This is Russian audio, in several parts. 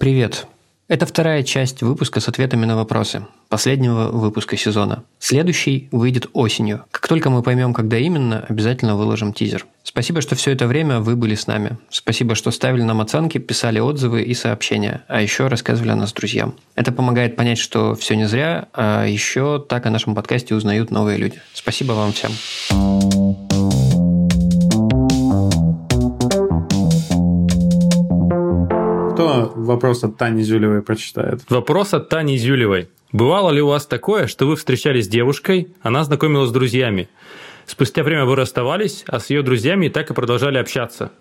Привет! Это вторая часть выпуска с ответами на вопросы, последнего выпуска сезона. Следующий выйдет осенью. Как только мы поймем, когда именно, обязательно выложим тизер. Спасибо, что все это время вы были с нами. Спасибо, что ставили нам оценки, писали отзывы и сообщения, а еще рассказывали о нас друзьям. Это помогает понять, что все не зря, а еще так о нашем подкасте узнают новые люди. Спасибо вам всем. Кто вопрос от Тани Зюлевой прочитает? Вопрос от Тани Зюлевой. Бывало ли у вас такое, что вы встречались с девушкой, она знакомилась с друзьями? Спустя время вы расставались, а с ее друзьями так и продолжали общаться?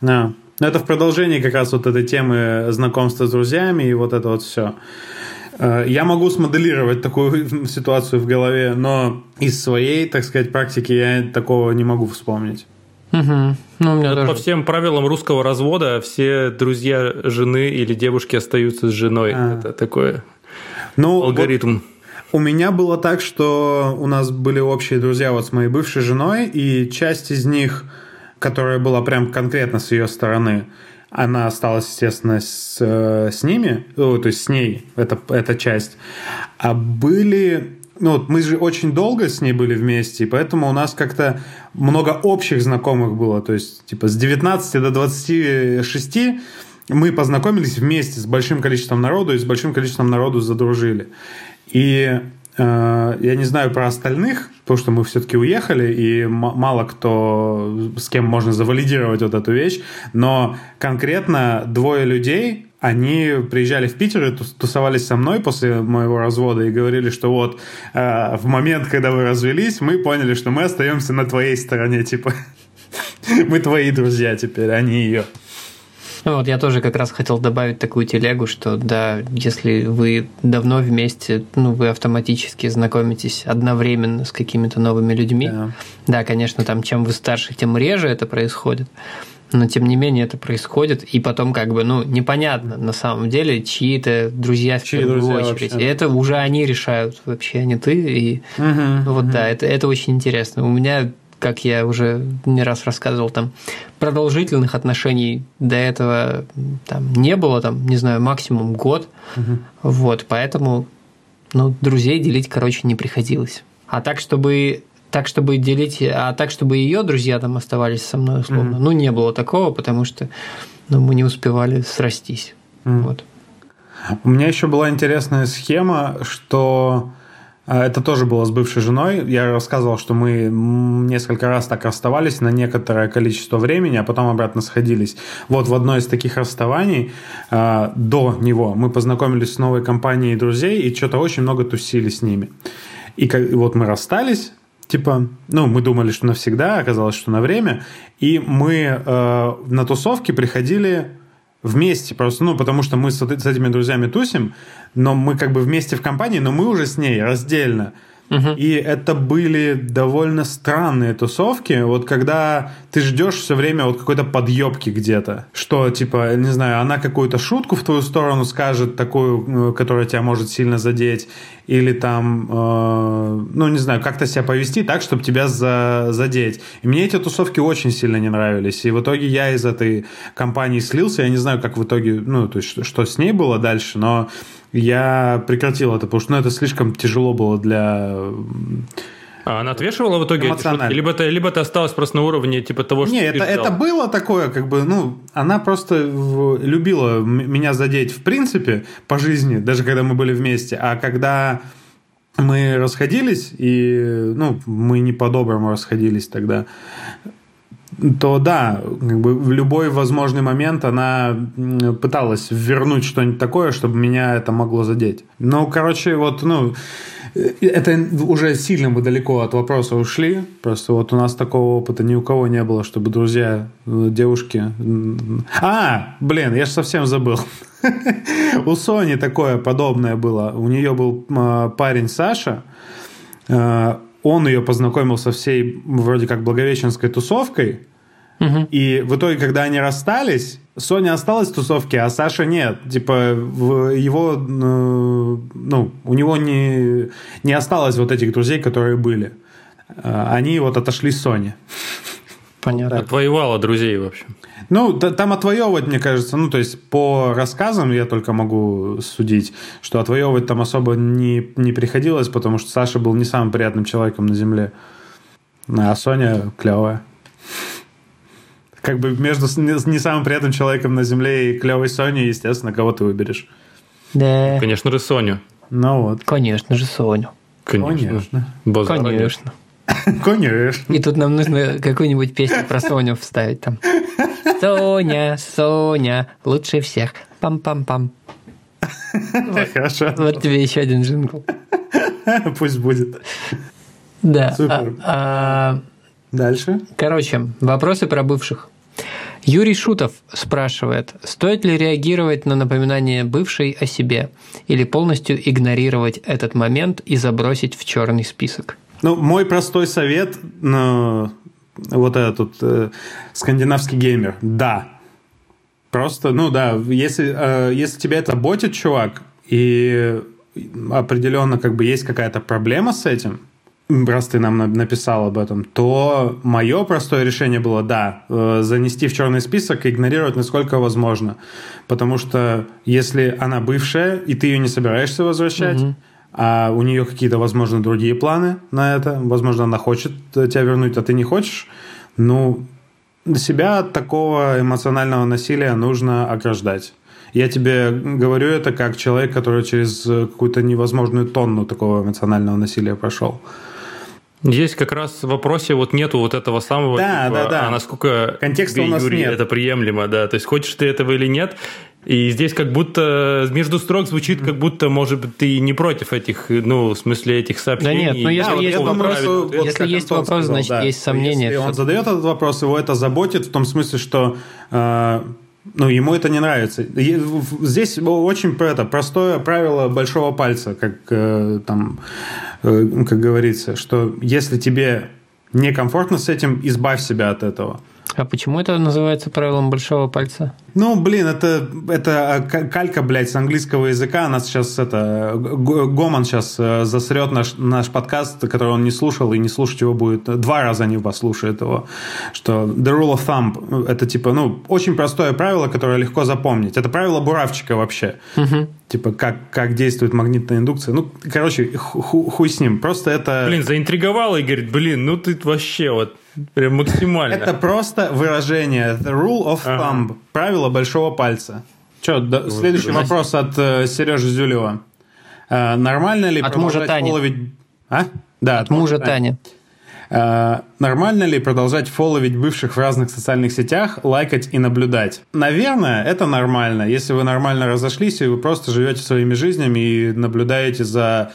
Да. Это в продолжении как раз вот этой темы знакомства с друзьями и вот это вот все. Я могу смоделировать такую ситуацию в голове, но из своей, так сказать, практики я такого не могу вспомнить. Угу. Ну, даже... По всем правилам русского развода все друзья жены или девушки остаются с женой. Это такой алгоритм. Вот у меня было так, что у нас были общие друзья вот с моей бывшей женой, и часть из них, которая была прям конкретно с ее стороны, она осталась, естественно, с ними, то есть с ней, эта часть. А были... вот мы же очень долго с ней были вместе, и поэтому у нас как-то много общих знакомых было. То есть, типа, с 19 до 26 мы познакомились вместе с большим количеством народу, и с большим количеством народу задружили. И я не знаю про остальных, потому что мы все-таки уехали, и мало кто, с кем можно завалидировать вот эту вещь, но конкретно двое людей... Они приезжали в Питер и тусовались со мной после моего развода и говорили, что вот в момент, когда вы развелись, мы поняли, что мы остаемся на твоей стороне, типа мы твои друзья теперь, а не ее. Ну вот я тоже как раз хотел добавить такую телегу, что да, если вы давно вместе, вы автоматически знакомитесь одновременно с какими-то новыми людьми. Да, конечно, там чем вы старше, тем реже это происходит. Но, тем не менее, это происходит, и потом непонятно на самом деле, чьи-то друзья в первую очередь. И это уже они решают вообще, а не ты. И да, это очень интересно. У меня, как я уже не раз рассказывал, там продолжительных отношений до этого не было, максимум год. Вот, поэтому друзей делить, не приходилось. А так, чтобы... чтобы ее друзья там оставались со мной, условно, не было такого, потому что мы не успевали срастись. Вот. У меня еще была интересная схема, что это тоже было с бывшей женой. Я рассказывал, что мы несколько раз так расставались на некоторое количество времени, а потом обратно сходились. Вот в одно из таких расставаний до него мы познакомились с новой компанией друзей и что-то очень много тусили с ними. И вот мы расстались... мы думали, что навсегда, оказалось, что на время, и мы на тусовки приходили вместе, просто, потому что мы с этими друзьями тусим, но мы вместе в компании, но мы уже с ней раздельно. И это были довольно странные тусовки, вот когда ты ждешь все время вот какой-то подъебки где-то, что не знаю, она какую-то шутку в твою сторону скажет, такую, которая тебя может сильно задеть, или не знаю, как-то себя повести так, чтобы тебя задеть. И мне эти тусовки очень сильно не нравились, и в итоге я из этой компании слился, я не знаю, как в итоге, то есть что с ней было дальше, но я прекратил это, потому что это слишком тяжело было для... А она отвешивала в итоге эти шутки? Либо это осталось просто на уровне того, что ты ждал? Это было такое, она просто любила меня задеть в принципе по жизни, даже когда мы были вместе, а когда мы расходились, и мы не по-доброму расходились тогда... то да, в любой возможный момент она пыталась вернуть что-нибудь такое, чтобы меня это могло задеть. Это уже сильно мы далеко от вопроса ушли. Просто у нас такого опыта ни у кого не было, чтобы друзья, девушки... я же совсем забыл. У Сони такое подобное было. У нее был парень Саша, он ее познакомил со всей вроде как благовещенской тусовкой, и в итоге, когда они расстались, Соня осталась в тусовке, а Саша нет. У него не осталось вот этих друзей, которые были. Они отошли с Сони. Понятно. Отвоевала друзей, в общем. Ну, там отвоевывать, мне кажется, ну, то есть по рассказам я только могу судить, что отвоевывать там особо не приходилось, потому что Саша был не самым приятным человеком на земле. А Соня клевая. Как бы между не самым приятным человеком на земле и клевой Соней, естественно, кого ты выберешь? Да. Конечно же, Соню. Ну вот. Конечно же, Соню. Конечно. Базар. Конечно. Конечно. И тут нам нужно какую-нибудь песню про Соню вставить там. Соня, Соня, лучше всех. Пам-пам-пам. Хорошо. Вот тебе еще один джингл. Пусть будет. Да. Супер. Дальше. Короче, вопросы про бывших. Юрий Шутов спрашивает, стоит ли реагировать на напоминание бывшей о себе или полностью игнорировать этот момент и забросить в черный список? Ну, мой простой совет, вот этот скандинавский геймер, да. Просто, ну да, если тебя это ботит, чувак, и определенно как бы есть какая-то проблема с этим, раз ты нам написал об этом, то мое простое решение было, да, занести в черный список и игнорировать насколько возможно. Потому что если она бывшая, и ты ее не собираешься возвращать, а у нее какие-то, возможно, другие планы на это, возможно, она хочет тебя вернуть, а ты не хочешь, ну, себя от такого эмоционального насилия нужно ограждать. Я тебе говорю это как человек, который через какую-то невозможную тонну такого эмоционального насилия прошел. Здесь как раз в вопросе вот нету вот этого самого, да, типа, да. А насколько контекста у нас Юрий, нет. Это приемлемо, да, то есть хочешь ты этого или нет, и здесь как будто между строк звучит, как будто, может быть, ты не против этих, ну, в смысле этих сообщений. Да нет, но если есть вопрос, значит, да. Есть сомнения. Если он задает этот вопрос, его это заботит в том смысле, что... Ну, ему это не нравится. Здесь очень простое правило большого пальца, как говорится, что если тебе некомфортно с этим, избавь себя от этого. А почему это называется правилом большого пальца? Ну, блин, это калька, блядь, с английского языка. Нас сейчас Гоман сейчас засрет наш подкаст, который он не слушал, и не слушать его будет. 2 раза не послушает его. Что the rule of thumb, это типа, ну, очень простое правило, которое легко запомнить. Это правило буравчика вообще. Типа, как действует магнитная индукция. Ну, короче, хуй с ним. Просто это... Блин, заинтриговал, Игорь. Блин, ну ты вообще вот... Прям максимально. Это просто выражение. The rule of thumb. Правило большого пальца. Че, следующий вопрос от Сережи Зюлева. Нормально ли продолжать фоловить... Да, от мужа Тани. Нормально ли продолжать фоловить бывших в разных социальных сетях, лайкать и наблюдать? Наверное, это нормально. Если вы нормально разошлись, и вы просто живете своими жизнями и наблюдаете за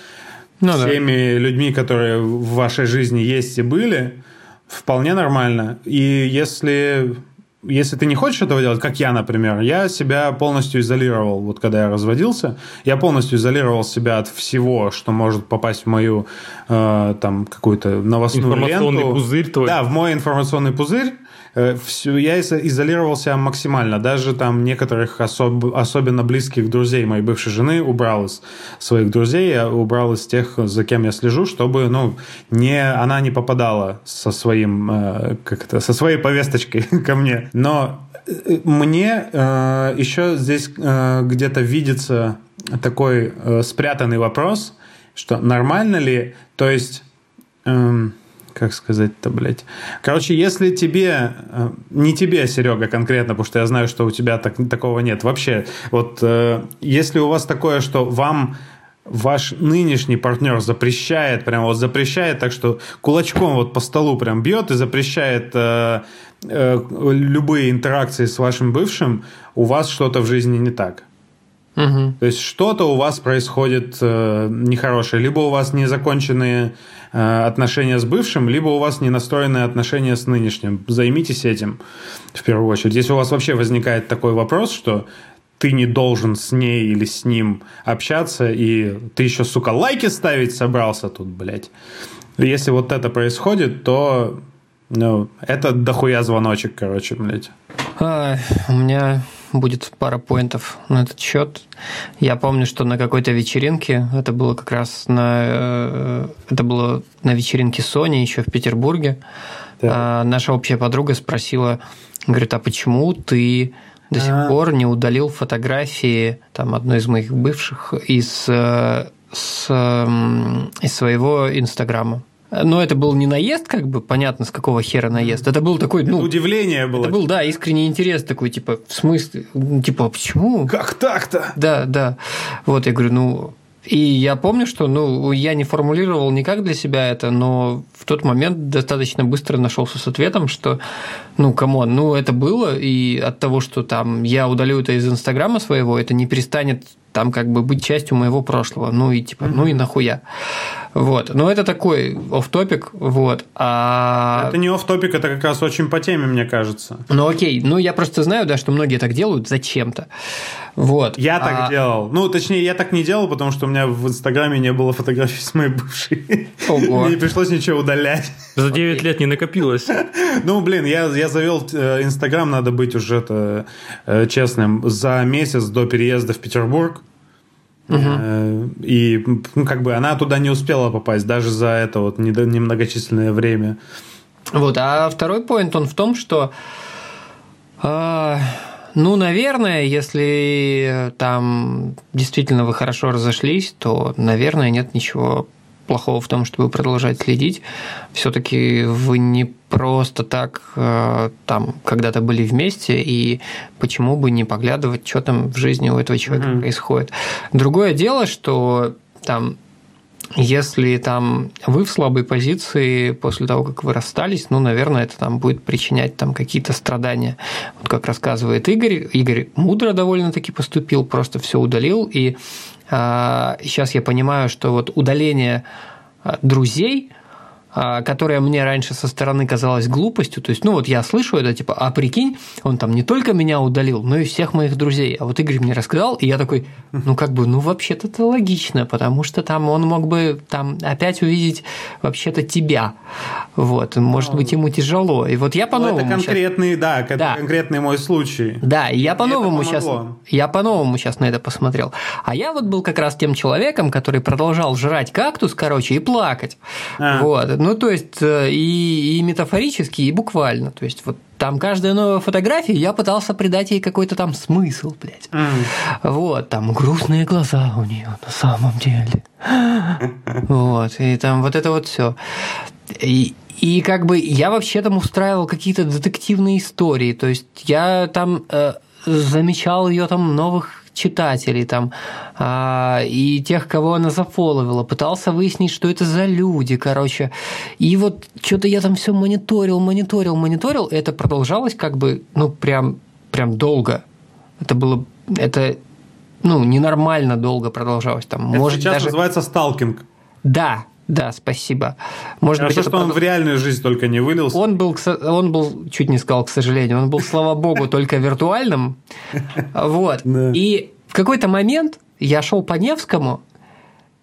всеми людьми, которые в вашей жизни есть и были... Вполне нормально. И если ты не хочешь этого делать, как я, например, я себя полностью изолировал. Вот когда я разводился, я полностью изолировал себя от всего, что может попасть в мою там какую-то новостную ленту. Информационный пузырь твой. Да, в мой информационный пузырь. Я изолировал себя максимально. Даже там некоторых особенно близких друзей моей бывшей жены убрал из своих друзей, я убрал из тех, за кем я слежу, чтобы она не попадала со своей повесточкой ко мне. Но мне еще здесь где-то видится такой спрятанный вопрос, что нормально ли, то есть... Как сказать-то, блядь? Короче, если тебе... Не тебе, Серега, конкретно, потому что я знаю, что у тебя такого нет. Вообще, вот если у вас такое, что вам ваш нынешний партнер запрещает, прям вот запрещает, так что кулачком вот по столу прям бьет и запрещает любые интеракции с вашим бывшим, у вас что-то в жизни не так. То есть что-то у вас происходит нехорошее. Либо у вас незаконченные отношения с бывшим, либо у вас не настроенные отношения с нынешним. Займитесь этим в первую очередь. Если у вас вообще возникает такой вопрос, что ты не должен с ней или с ним общаться, и ты еще, сука, лайки ставить собрался тут, блядь. Если вот это происходит, то это дохуя звоночек, короче, блядь. У меня... будет пара поинтов на этот счет. Я помню, что на какой-то вечеринке, это было как раз на вечеринке Сони еще в Петербурге, да. Наша общая подруга спросила, говорит, а почему ты до сих пор не удалил фотографии там, одной из моих бывших из своего Инстаграма? Но это был не наезд, как бы, понятно, с какого хера наезд. Это был такой, ну... удивление было. Это был, да, искренний интерес такой, типа, в смысле? Типа, а почему? Как так-то? Да, да. Вот, я говорю, ну... И я помню, что, ну, я не формулировал никак для себя это, но в тот момент достаточно быстро нашелся с ответом, что, ну, камон, ну, это было, и от того, что там я удалю это из Инстаграма своего, это не перестанет там как бы быть частью моего прошлого, ну, и типа, ну, и нахуя. Вот, но это такой офф-топик, вот. Это не офф-топик, это как раз очень по теме, мне кажется. Ну, окей, ну, я просто знаю, да, что многие так делают зачем-то, вот. Я так делал, ну, точнее, я так не делал, потому что у меня в Инстаграме не было фотографий с моей бывшей. Ого. Мне не пришлось ничего удалять. За 9 лет не накопилось. Ну, блин, я завел Инстаграм, надо быть уже честным, за месяц до переезда в Петербург. Угу. И ну, как бы она туда не успела попасть, даже за это вот немногочисленное время. Вот, а второй поинт, он в том, что ну, наверное, если там действительно вы хорошо разошлись, то, наверное, нет ничего плохого в том, чтобы продолжать следить. Все-таки вы не просто так там когда-то были вместе, и почему бы не поглядывать, что там в жизни у этого человека происходит. Другое дело, что там, если там вы в слабой позиции после того, как вы расстались, ну, наверное, это там будет причинять там какие-то страдания. Вот как рассказывает Игорь мудро довольно-таки поступил, просто все удалил, и сейчас я понимаю, что вот удаление друзей, которое мне раньше со стороны казалось глупостью, то есть, ну вот я слышу это, типа, а прикинь, он там не только меня удалил, но и всех моих друзей, а вот Игорь мне рассказал, и я такой, ну как бы, ну вообще-то это логично, потому что там он мог бы там опять увидеть вообще-то тебя, вот, может быть, ему тяжело, и вот я по-новому сейчас... Это конкретный, да, конкретный мой случай. Да, и я по-новому сейчас на это посмотрел, а я вот был как раз тем человеком, который продолжал жрать кактус, короче, и плакать, вот. Ну, то есть, и метафорически, и буквально. То есть, вот там каждая новая фотография, я пытался придать ей какой-то там смысл, блядь. Вот, там грустные глаза у нее на самом деле. Вот, и там вот это вот все. И как бы я вообще там устраивал какие-то детективные истории. То есть, я там замечал ее там новых читателей там, и тех, кого она зафоловила, пытался выяснить, что это за люди, короче. И вот что-то я там все мониторил, и это продолжалось как бы, ну, прям долго. Это было... Это, ну, ненормально долго продолжалось. Там, это может, сейчас даже... называется сталкинг. Да. Да, спасибо. Может быть, что он в реальную жизнь только не вылился. Он был, чуть не сказал, к сожалению, он был, слава богу, только виртуальным. Вот. И в какой-то момент я шел по Невскому,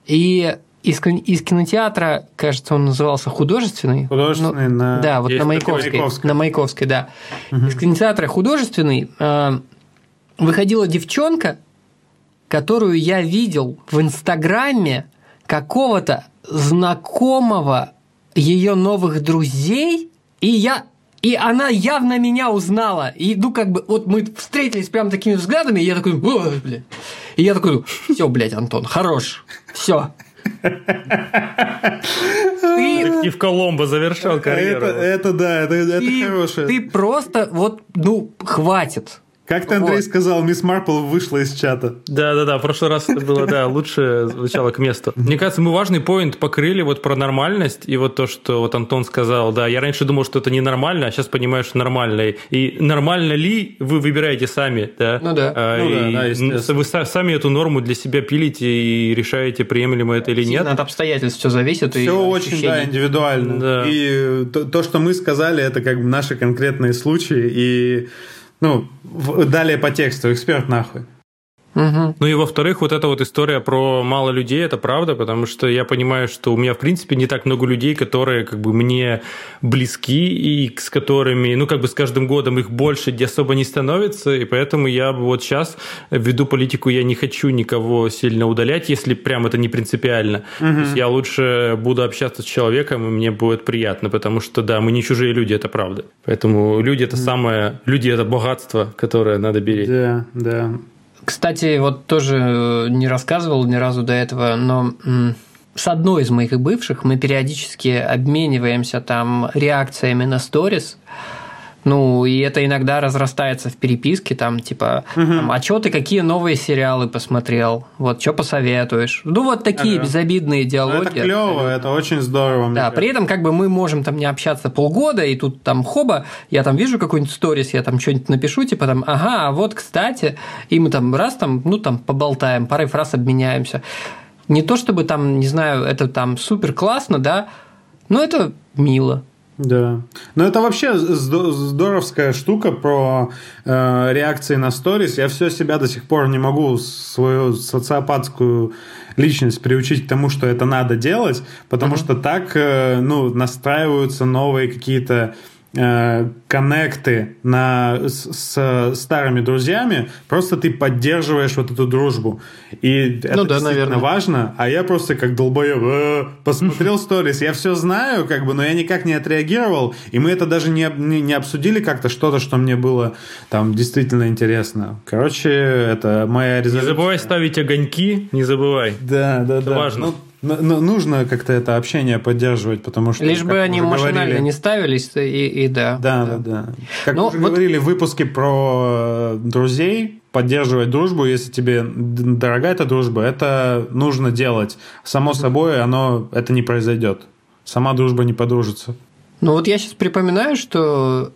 и из кинотеатра, кажется, он назывался «Художественный». «Художественный» на... Да, вот на Маяковской. На Маяковской, да. Из кинотеатра «Художественный» выходила девчонка, которую я видел в Инстаграме какого-то знакомого ее новых друзей, и она явно меня узнала. И, ну, как бы, вот мы встретились прям такими взглядами, и я такой, блин. И я такой, все, блядь, Антон, хорош, все. И в Коломбо завершал карьеру. Это да, это хорошее. Ты просто, вот, ну, хватит. Как-то Андрей сказал, мисс Марпл вышла из чата. Да-да-да, в прошлый раз это было, да, лучше звучало к месту. Мне кажется, мы важный поинт покрыли вот про нормальность и вот то, что вот Антон сказал, да, я раньше думал, что это ненормально, а сейчас понимаю, что нормально. И нормально ли вы выбираете сами, да? Ну да. Вы сами эту норму для себя пилите и решаете, приемлемо это или нет. От обстоятельств все зависит. Все очень, да, индивидуально. Да. И то, что мы сказали, это как бы наши конкретные случаи, и... Ну, далее по тексту, эксперт нахуй. Угу. Ну и во-вторых, вот эта вот история про мало людей, это правда, потому что я понимаю, что у меня, в принципе, не так много людей, которые как бы мне близки и с которыми, ну как бы с каждым годом их больше особо не становится, и поэтому я вот сейчас, ввиду политику, я не хочу никого сильно удалять, если прям это не принципиально. Угу. То есть я лучше буду общаться с человеком, и мне будет приятно, потому что, да, мы не чужие люди, это правда. Поэтому люди – это самое, люди – это богатство, которое надо беречь. Да, да. Кстати, вот тоже не рассказывал ни разу до этого, но с одной из моих бывших мы периодически обмениваемся там реакциями на сторис. Ну, и это иногда разрастается в переписке, там, типа, там, а чё ты какие новые сериалы посмотрел? Вот, чё посоветуешь? Ну, вот такие безобидные диалоги. Ну, это клёво, это очень здорово. Да, при этом, как бы, мы можем там не общаться полгода, и тут там хоба, я там вижу какой-нибудь сторис, я там что-нибудь напишу, типа, там, ага, вот, кстати, и мы там раз там, ну, там, поболтаем, парой фраз обменяемся. Не то чтобы там, не знаю, это там супер классно, да, но это мило. Да. Но это вообще здоровская штука про реакции на сторис. Я все себя до сих пор не могу, свою социопатскую личность, приучить к тому, что это надо делать, потому что так ну, настраиваются новые какие-то коннекты с старыми друзьями, просто ты поддерживаешь вот эту дружбу. И это, ну, да, действительно важно. А я просто как долбоёб посмотрел сторис, я все знаю, как бы, но я никак не отреагировал, и мы это даже не обсудили как-то, что-то, что мне было там действительно интересно. Короче, это моя резолюция. Не забывай ставить огоньки, не забывай. Да, да, это важно. Ну, нужно как-то это общение поддерживать, потому что... Лишь бы они эмоционально не ставились, и да. Да, да, да. Как мы уже говорили в выпуске про друзей, поддерживать дружбу, если тебе дорога эта дружба, это нужно делать. Само собой, это не произойдет. Сама дружба не подружится. Ну вот я сейчас припоминаю, что...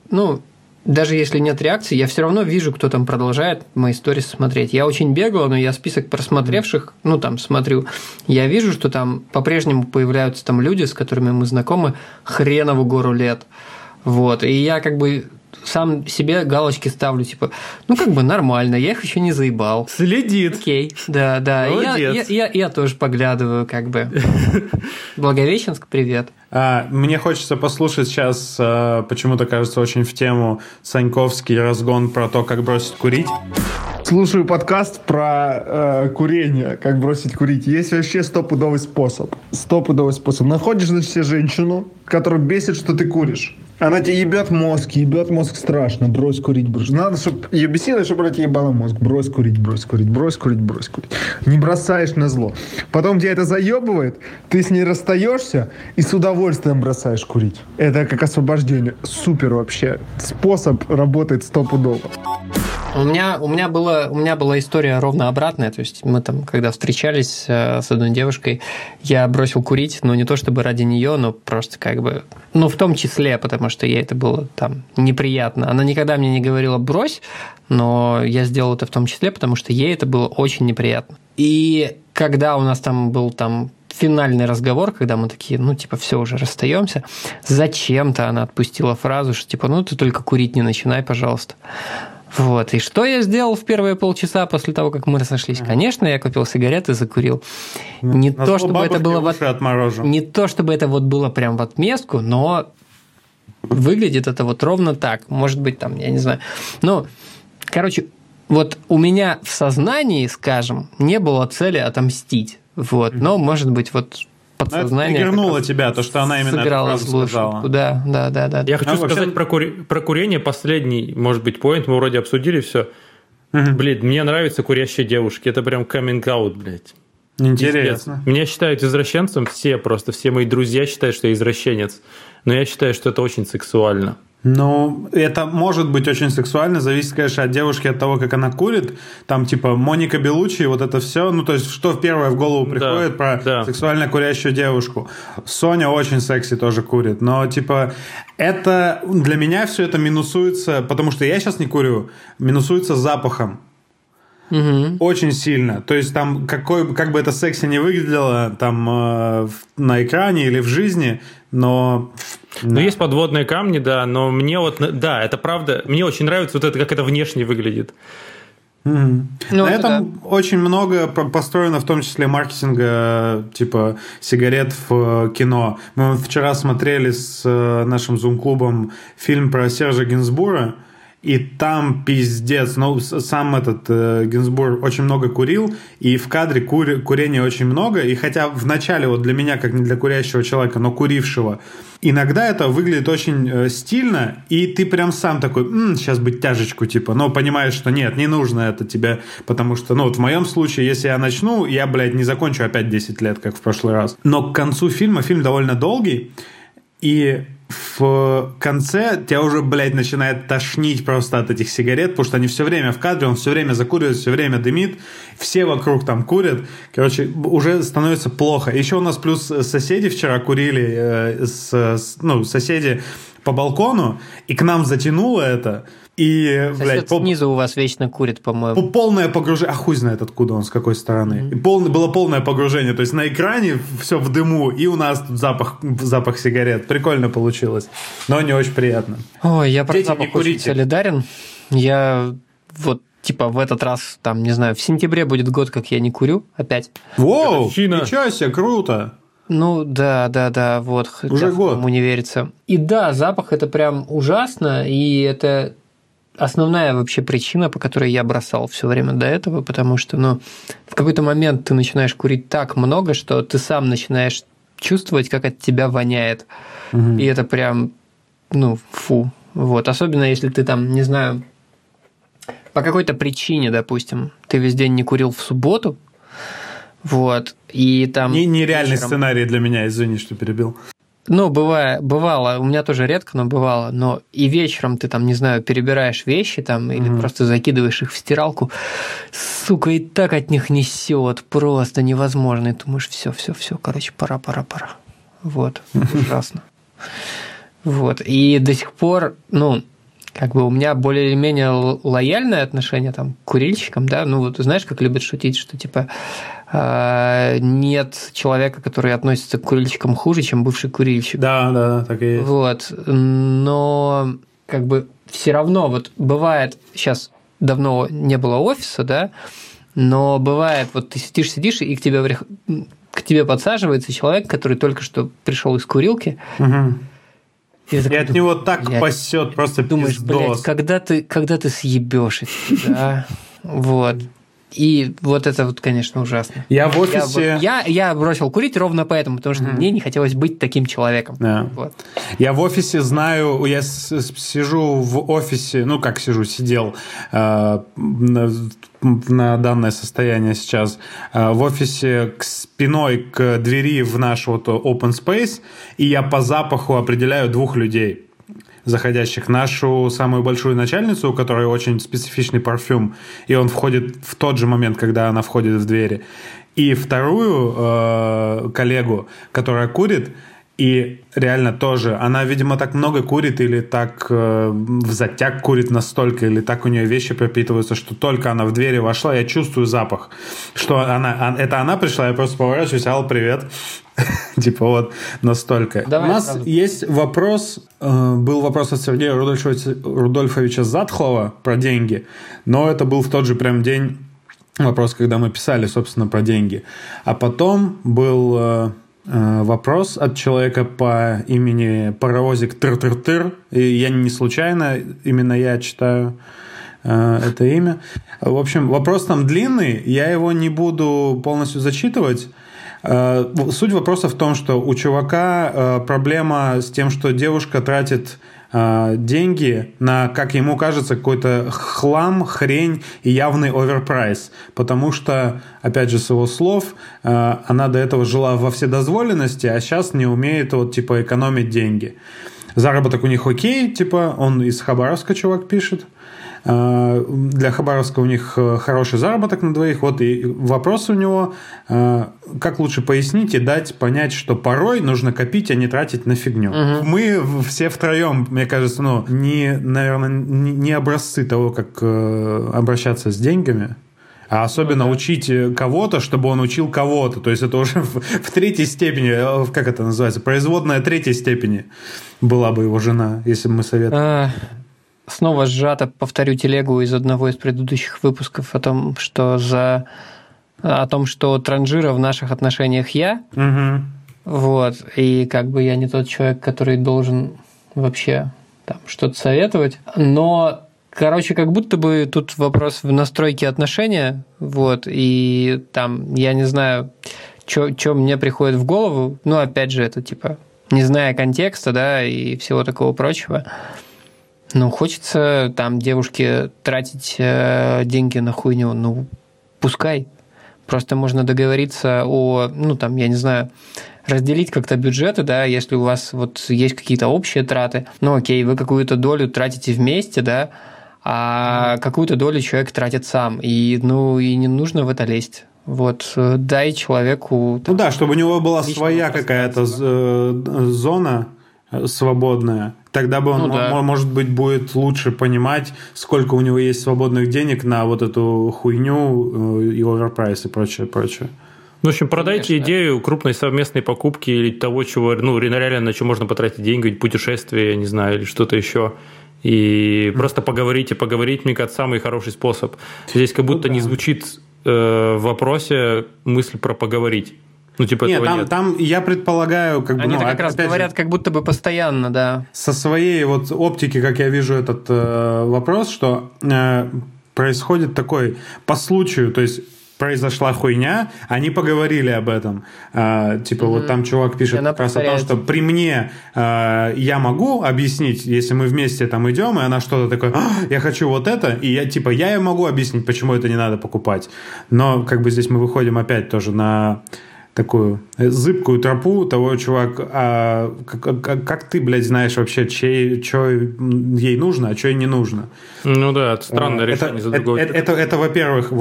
Даже если нет реакции, я все равно вижу, кто там продолжает мои сторис смотреть. Я очень бегала, но я список просмотревших, там, смотрю. Я вижу, что там по-прежнему появляются там люди, с которыми мы знакомы хренову гору лет. Вот. И я как бы сам себе галочки ставлю, типа, как бы нормально, я их еще не заебал. Следит. Окей, да, да. Я тоже поглядываю, как бы. Благовещенск, привет. Мне хочется послушать сейчас, почему-то кажется очень в тему, Саньковский разгон про то, как бросить курить. Слушаю подкаст про курение, как бросить курить. Есть вообще стопудовый способ. Находишь, значит, себе женщину, которая бесит, что ты куришь. Она тебе ебет мозг страшно. Брось курить, брось. Надо, чтобы ее бесило, чтобы она тебе ебала мозг. Брось курить. Не бросаешь на зло. Потом тебя это заебывает, ты с ней расстаешься и с удовольствием бросаешь курить. Это как освобождение. Супер вообще. Способ работает стопудово. У меня была история ровно обратная. То есть мы там, когда встречались с одной девушкой, я бросил курить, но не то чтобы ради нее, но просто как бы... Ну, в том числе, потому что ей это было там неприятно. Она никогда мне не говорила «брось», но я сделал это в том числе, потому что ей это было очень неприятно. И когда у нас там был там финальный разговор, когда мы такие, все уже расстаемся, зачем-то она отпустила фразу, что типа «ну, ты только курить не начинай, пожалуйста». Вот. И что я сделал в первые полчаса после того, как мы разошлись? Конечно, я купил сигареты и закурил. Не то, чтобы это вот было прям в отместку, но выглядит это вот ровно так. Может быть, там, я не знаю. Вот у меня в сознании, скажем, не было цели отомстить. Вот. Но, может быть, вот... Подсознание триггернуло тебя, то, что она именно сыграла злую шутку. Да. Я хочу сказать про курение. Последний, может быть, поинт. Мы вроде обсудили все. Блин, мне нравятся курящие девушки. Это прям каминг-аут, блядь. Интересно. Пиздец. Меня считают извращенцем все мои друзья считают, что я извращенец. Но я считаю, что это очень сексуально. Это может быть очень сексуально, зависит, конечно, от девушки, от того, как она курит. Там, типа, Моника Беллуччи, вот это все. Ну, то есть, что первое в голову приходит про сексуально курящую девушку. Соня очень секси тоже курит. Но, типа, это для меня все это минусуется, потому что я сейчас не курю, минусуется запахом. Очень сильно. То есть, там, как бы это секси не выглядело там на экране или в жизни, но... Ну, есть подводные камни, да, но мне вот... Да, это правда. Мне очень нравится вот это, как это внешне выглядит. Mm-hmm. Ну, на этом да. Очень много построено, в том числе маркетинга типа сигарет в кино. Мы вчера смотрели с нашим зум-клубом фильм про Сержа Генсбура, и там пиздец. Ну, сам этот Генсбур очень много курил, и в кадре курения очень много. И хотя в начале вот для меня, как не для курящего человека, но курившего, иногда это выглядит очень стильно, и ты прям сам такой, сейчас бы тяжечку, типа, но понимаешь, что нет, не нужно это тебе, потому что, ну, вот в моем случае, если я начну, я, блядь, не закончу опять 10 лет, как в прошлый раз. Но к концу фильма, фильм довольно долгий, и в конце тебя уже, блядь, начинает тошнить просто от этих сигарет, потому что они все время в кадре, он все время закуривает, все время дымит, все вокруг там курят. Короче, уже становится плохо. Еще у нас плюс соседи вчера курили, соседи по балкону, и к нам затянуло это. И, блядь, снизу у вас вечно курит, по-моему. Полное погружение. А хуй знает, откуда он, с какой стороны. Mm-hmm. Было полное погружение. То есть на экране все в дыму, и у нас тут запах сигарет. Прикольно получилось, но не очень приятно. Ой, я про запах очень солидарен. Я вот типа в этот раз, там, не знаю, в сентябре будет год, как я не курю опять. Воу, ничего себе, круто! Ну, да, вот. Уже год. Ему не верится. И да, запах – это прям ужасно, и это... Основная вообще причина, по которой я бросал все время до этого, потому что, в какой-то момент ты начинаешь курить так много, что ты сам начинаешь чувствовать, как от тебя воняет. Угу. И это прям, фу. Вот. Особенно, если ты там, не знаю, по какой-то причине, допустим, ты весь день не курил в субботу, вот, и там... Нереальный сценарий для меня, извини, что перебил. Бывало, у меня тоже редко, но бывало, но и вечером ты там, не знаю, перебираешь вещи там или просто закидываешь их в стиралку, сука, и так от них несет, просто невозможно, и думаешь, все, короче, пора, вот, ужасно, вот, и до сих пор, как бы у меня более-менее лояльное отношение там к курильщикам, да, вот знаешь, как любят шутить, что типа нет человека, который относится к курильщикам хуже, чем бывший курильщик. Да, так и есть. Вот, но как бы все равно вот бывает, сейчас давно не было офиса, да, но бывает, вот ты сидишь, и к тебе подсаживается человек, который только что пришел из курилки, угу. И от него так пасет, просто думаешь, пиздос. Блядь, когда ты съебёшь это, да? Вот. И вот это вот, конечно, ужасно. Я в офисе... Я бросил курить ровно поэтому, потому что мне не хотелось быть таким человеком. Да. Вот. Я в офисе знаю... Я сижу в офисе... сидел... на данное состояние сейчас, в офисе спиной к двери в наш вот open space, и я по запаху определяю двух людей, заходящих. Нашу самую большую начальницу, у которой очень специфичный парфюм, и он входит в тот же момент, когда она входит в двери. И вторую коллегу, которая курит, и реально тоже, она, видимо, так много курит или так в затяг курит настолько, или так у нее вещи пропитываются, что только она в двери вошла, я чувствую запах. Что она пришла, я просто поворачиваюсь, алло, привет. Типа вот настолько. У нас есть вопрос, был вопрос от Сергея Рудольфовича Затхлова про деньги, но это был в тот же прям день вопрос, когда мы писали, собственно, про деньги. А потом был... вопрос от человека по имени Паровозик Тыр-Тыр-Тыр. И я не случайно, именно я читаю это имя. В общем, вопрос там длинный, я его не буду полностью зачитывать. Суть вопроса в том, что у чувака проблема с тем, что девушка тратит деньги на, как ему кажется, какой-то хлам, хрень и явный оверпрайс. Потому что, опять же, с его слов, она до этого жила во вседозволенности, а сейчас не умеет вот типа экономить деньги. Заработок у них окей, типа, он из Хабаровска чувак пишет. Для Хабаровска у них хороший заработок на двоих. Вот и вопрос у него, как лучше пояснить и дать понять, что порой нужно копить, а не тратить на фигню. Угу. Мы все втроем, мне кажется, не образцы того, как обращаться с деньгами. А особенно учить кого-то, чтобы он учил кого-то. То есть это уже в третьей степени, как это называется, производная третьей степени была бы его жена, если бы мы советовали. снова сжато повторю телегу из одного из предыдущих выпусков о том, что транжира в наших отношениях я. Угу. Вот. И как бы я не тот человек, который должен вообще там что-то советовать. Но, короче, как будто бы тут вопрос в настройке отношения. Вот. И там, я не знаю, что мне приходит в голову. Ну, опять же, это типа, не зная контекста, да, и всего такого прочего. Ну, хочется там девушке тратить деньги на хуйню. Ну, пускай. Просто можно договориться разделить как-то бюджеты, да, если у вас вот есть какие-то общие траты, ну окей, вы какую-то долю тратите вместе, да, а какую-то долю человек тратит сам, и не нужно в это лезть. Вот, дай человеку... Там, чтобы у него была своя какая-то зона свободная, тогда бы он, может быть, будет лучше понимать, сколько у него есть свободных денег на вот эту хуйню и оверпрайс и прочее. В общем, продайте идею крупной совместной покупки или того, чего, реально на что можно потратить деньги, путешествие, я не знаю, или что-то еще. И просто поговорить, мне кажется, самый хороший способ. Здесь как будто не звучит в вопросе мысль про поговорить. Там я предполагаю... Они как раз говорят, как будто бы постоянно, да. Со своей вот оптики, как я вижу этот вопрос, что происходит такой по случаю, то есть произошла хуйня, они поговорили об этом. Вот там чувак пишет как раз о том, что при мне я могу объяснить, если мы вместе там идем, и она что-то такое, я хочу вот это, и я ей могу объяснить, почему это не надо покупать. Но как бы здесь мы выходим опять тоже на такую зыбкую тропу того, чувак, как ты, блядь, знаешь вообще, что ей нужно, а что ей не нужно? Ну да, это странное решение за другого. Это во-первых.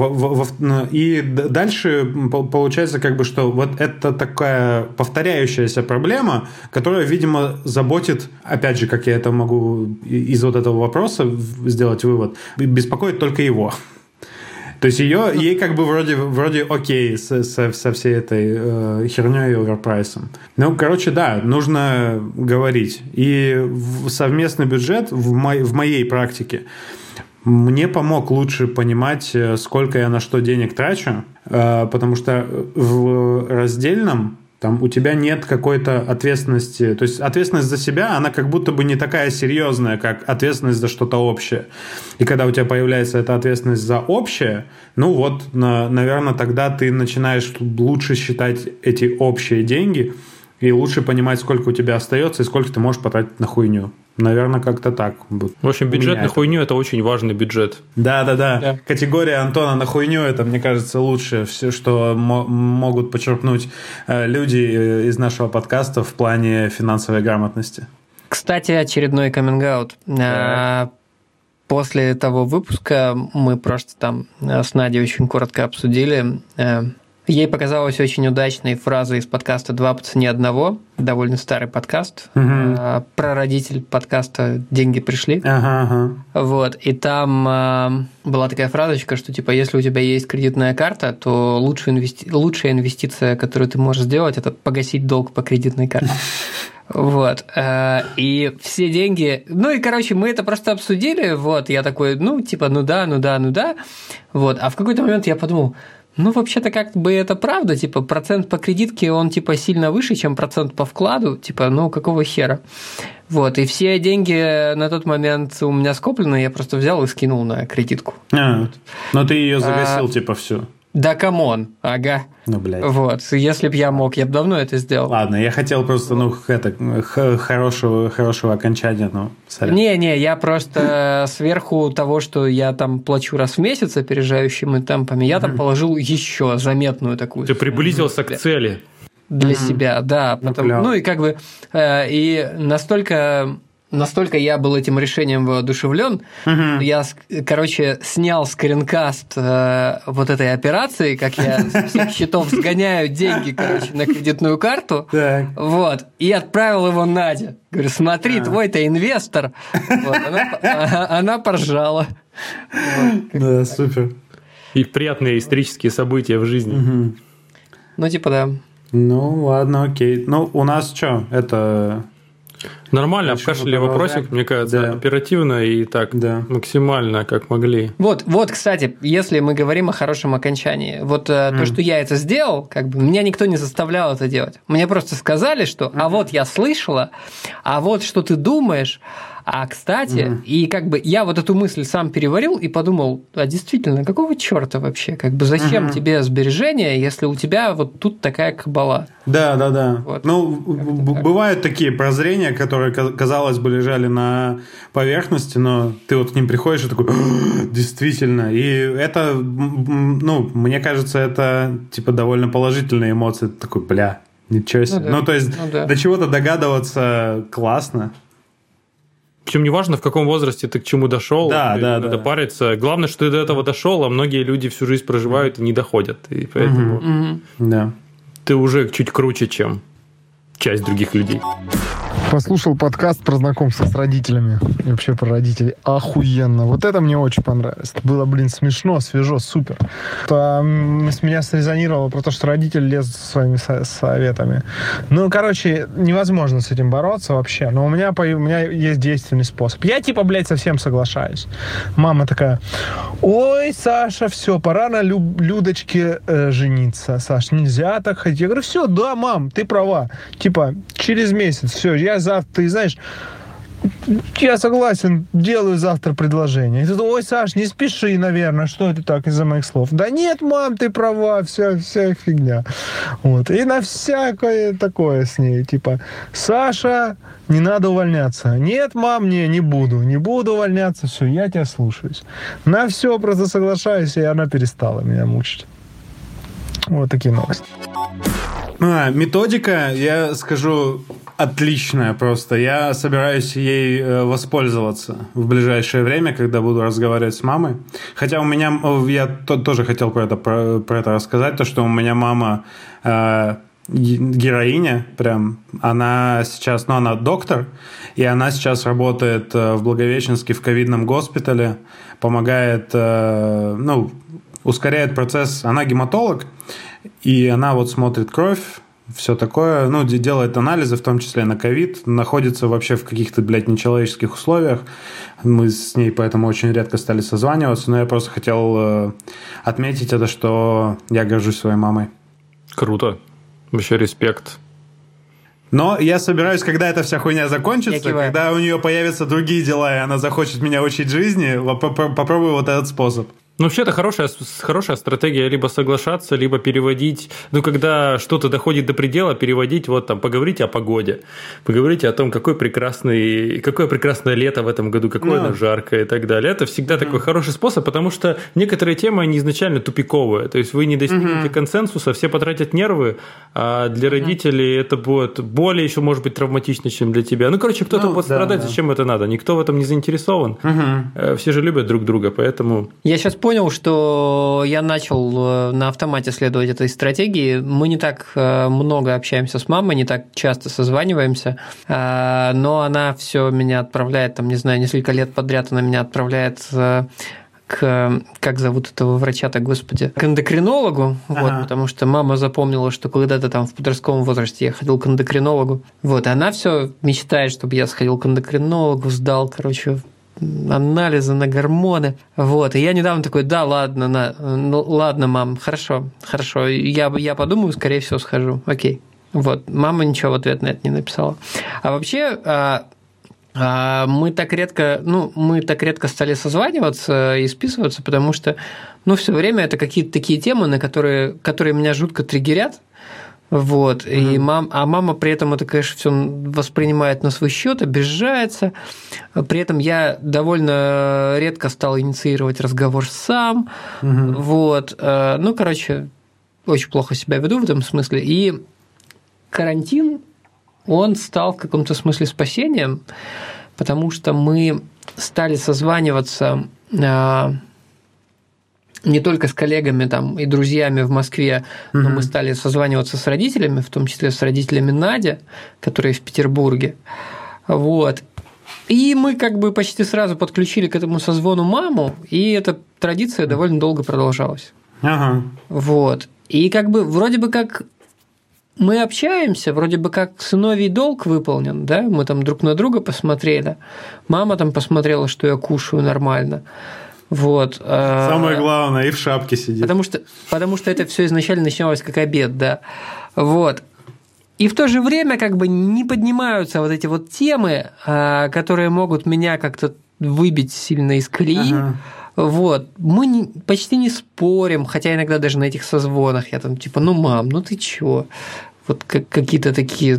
И дальше получается, как бы, что вот это такая повторяющаяся проблема, которая, видимо, заботит, опять же, как я это могу из вот этого вопроса сделать вывод, беспокоит только его. То есть ей как бы вроде окей со всей этой херней и оверпрайсом. Ну, короче, да, нужно говорить. И совместный бюджет в моей практике мне помог лучше понимать, сколько я на что денег трачу, потому что в раздельном там у тебя нет какой-то ответственности. То есть ответственность за себя, она как будто бы не такая серьезная, как ответственность за что-то общее. И когда у тебя появляется эта ответственность за общее, наверное, тогда ты начинаешь лучше считать эти общие деньги и лучше понимать, сколько у тебя остается и сколько ты можешь потратить на хуйню. Наверное, как-то так. В общем, бюджет на хуйню – это очень важный бюджет. Да. Категория Антона на хуйню – это, мне кажется, лучше все, что могут почерпнуть люди из нашего подкаста в плане финансовой грамотности. Кстати, очередной каминг-аут. После того выпуска мы просто там с Надей очень коротко обсудили. Ей показалась очень удачной фраза из подкаста «Два по цене одного», довольно старый подкаст, прародитель подкаста «Деньги пришли». Вот, и там была такая фразочка, что типа если у тебя есть кредитная карта, то лучшая инвестиция, которую ты можешь сделать, это погасить долг по кредитной карте. Вот. И все деньги... Ну, и, короче, мы это просто обсудили. Вот, я такой, ну да. Вот, а в какой-то момент я подумал... Ну, вообще-то, как бы это правда, типа, процент по кредитке, он, типа, сильно выше, чем процент по вкладу, типа, ну, какого хера? Вот, и все деньги на тот момент у меня скоплены, я просто взял и скинул на кредитку. Вот. Но ты ее загасил, всё. Да, камон, ага. Ну, блядь. Вот, если б я мог, я бы давно это сделал. Ладно, я хотел просто, хорошего окончания, сорян. Не, я просто сверху того, что я там плачу раз в месяц опережающими темпами, я там положил еще заметную такую... Ты приблизился к цели. Для себя, да. И настолько я был этим решением воодушевлен, я, снял скринкаст вот этой операции, как я со всех счетов сгоняю деньги, на кредитную карту, вот, и отправил его Наде. Говорю, смотри, твой-то инвестор. Вот, она поржала. Да, супер. И приятные исторические события в жизни. Ну, типа, да. Ну, ладно, окей. Ну, у нас что, это... Нормально, обкашляли вопросик, мне кажется, оперативно и так максимально, как могли. Вот, кстати, если мы говорим о хорошем окончании, вот то, что я это сделал, как бы меня никто не заставлял это делать. Мне просто сказали, что а вот я слышала, а вот что ты думаешь. А, кстати, и как бы я вот эту мысль сам переварил и подумал, а действительно, какого черта вообще? Как бы зачем тебе сбережения, если у тебя вот тут такая кабала? Да. Вот. Ну, бывают такие прозрения, которые, казалось бы, лежали на поверхности, но ты вот к ним приходишь и такой, действительно. И это, ну, мне кажется, это типа довольно положительные эмоции. Ты такой, бля, ничего себе. Ну, то есть до чего-то догадываться классно. Причем не важно, в каком возрасте ты к чему дошел, надо париться. Главное, что ты до этого дошел, а многие люди всю жизнь проживают и не доходят. И поэтому ты уже чуть круче, чем часть других людей. Послушал подкаст про знакомство с родителями и вообще про родителей. Охуенно. Вот это мне очень понравилось. Было, смешно, свежо, супер. С меня срезонировало про то, что родители лезут со своими советами. Ну, короче, невозможно с этим бороться вообще. Но у меня есть действенный способ. Я совсем соглашаюсь. Мама такая, ой, Саша, все, пора на Людочке жениться. Саш, нельзя так ходить. Я говорю, все, да, мам, ты права. Через месяц, все, ты знаешь, я согласен, делаю завтра предложение. И ты думаешь, ой, Саш, не спеши, наверное, что это так из-за моих слов. Да нет, мам, ты права, вся фигня. Вот. И на всякое такое с ней, Саша, не надо увольняться. Нет, мам, не буду увольняться, все, я тебя слушаюсь. На все просто соглашаюсь, и она перестала меня мучить. Вот такие новости. Методика, я скажу, отличная просто. Я собираюсь ей воспользоваться в ближайшее время, когда буду разговаривать с мамой. Хотя я тоже хотел про это рассказать, то, что у меня мама героиня, она сейчас, она доктор, и она сейчас работает в Благовещенске в ковидном госпитале, помогает, ускоряет процесс. Она гематолог, и она вот смотрит кровь, все такое, делает анализы, в том числе на ковид, находится вообще в каких-то, нечеловеческих условиях. Мы с ней поэтому очень редко стали созваниваться, но я просто хотел отметить это, что я горжусь своей мамой. Круто. Вообще респект. Но я собираюсь, когда эта вся хуйня закончится, когда у нее появятся другие дела, и она захочет меня учить жизни, попробую вот этот способ. Ну, вообще, это хорошая стратегия либо соглашаться, либо переводить. Когда что-то доходит до предела, переводить, поговорите о погоде, поговорите о том, какое прекрасное лето в этом году, какое оно жаркое и так далее. Это всегда такой хороший способ, потому что некоторые темы, они изначально тупиковые. То есть, вы не достигнете консенсуса, все потратят нервы, а для родителей это будет более еще, может быть, травматично, чем для тебя. Кто-то будет страдать, зачем это надо? Никто в этом не заинтересован. Все же любят друг друга, поэтому... Я сейчас понял, что я начал на автомате следовать этой стратегии. Мы не так много общаемся с мамой, не так часто созваниваемся, но она все меня отправляет, несколько лет подряд она меня отправляет как зовут этого врача-то, господи, к эндокринологу, потому что мама запомнила, что когда-то в подростковом возрасте я ходил к эндокринологу, она все мечтает, чтобы я сходил к эндокринологу, сдал, анализы на гормоны. И я недавно такой, да, ладно, ладно, мам, хорошо, я подумаю, скорее всего, схожу, окей. Мама ничего в ответ на это не написала. А вообще... Мы так редко стали созваниваться и списываться, потому что, все время это какие-то такие темы, на которые меня жутко триггерят. Мама при этом это, конечно, все воспринимает на свой счет, обижается. При этом я довольно редко стал инициировать разговор сам. Очень плохо себя веду в этом смысле. И карантин, он стал в каком-то смысле спасением, потому что мы стали созваниваться не только с коллегами и друзьями в Москве, но мы стали созваниваться с родителями, в том числе с родителями Нади, которые в Петербурге. И мы почти сразу подключили к этому созвону маму, и эта традиция довольно долго продолжалась. И вроде бы как мы общаемся, вроде бы как сыновий долг выполнен, да, мы там друг на друга посмотрели, мама там посмотрела, что я кушаю нормально. Вот. Самое главное, и в шапке сидит. Потому что это все изначально начиналось как обед, да. Вот. И в то же время как бы не поднимаются вот эти вот темы, которые могут меня как-то выбить сильно из колеи. Ага. Вот. Мы почти не спорим, хотя иногда даже на этих созвонах я там типа, ну, мам, ну ты чего? Вот какие-то такие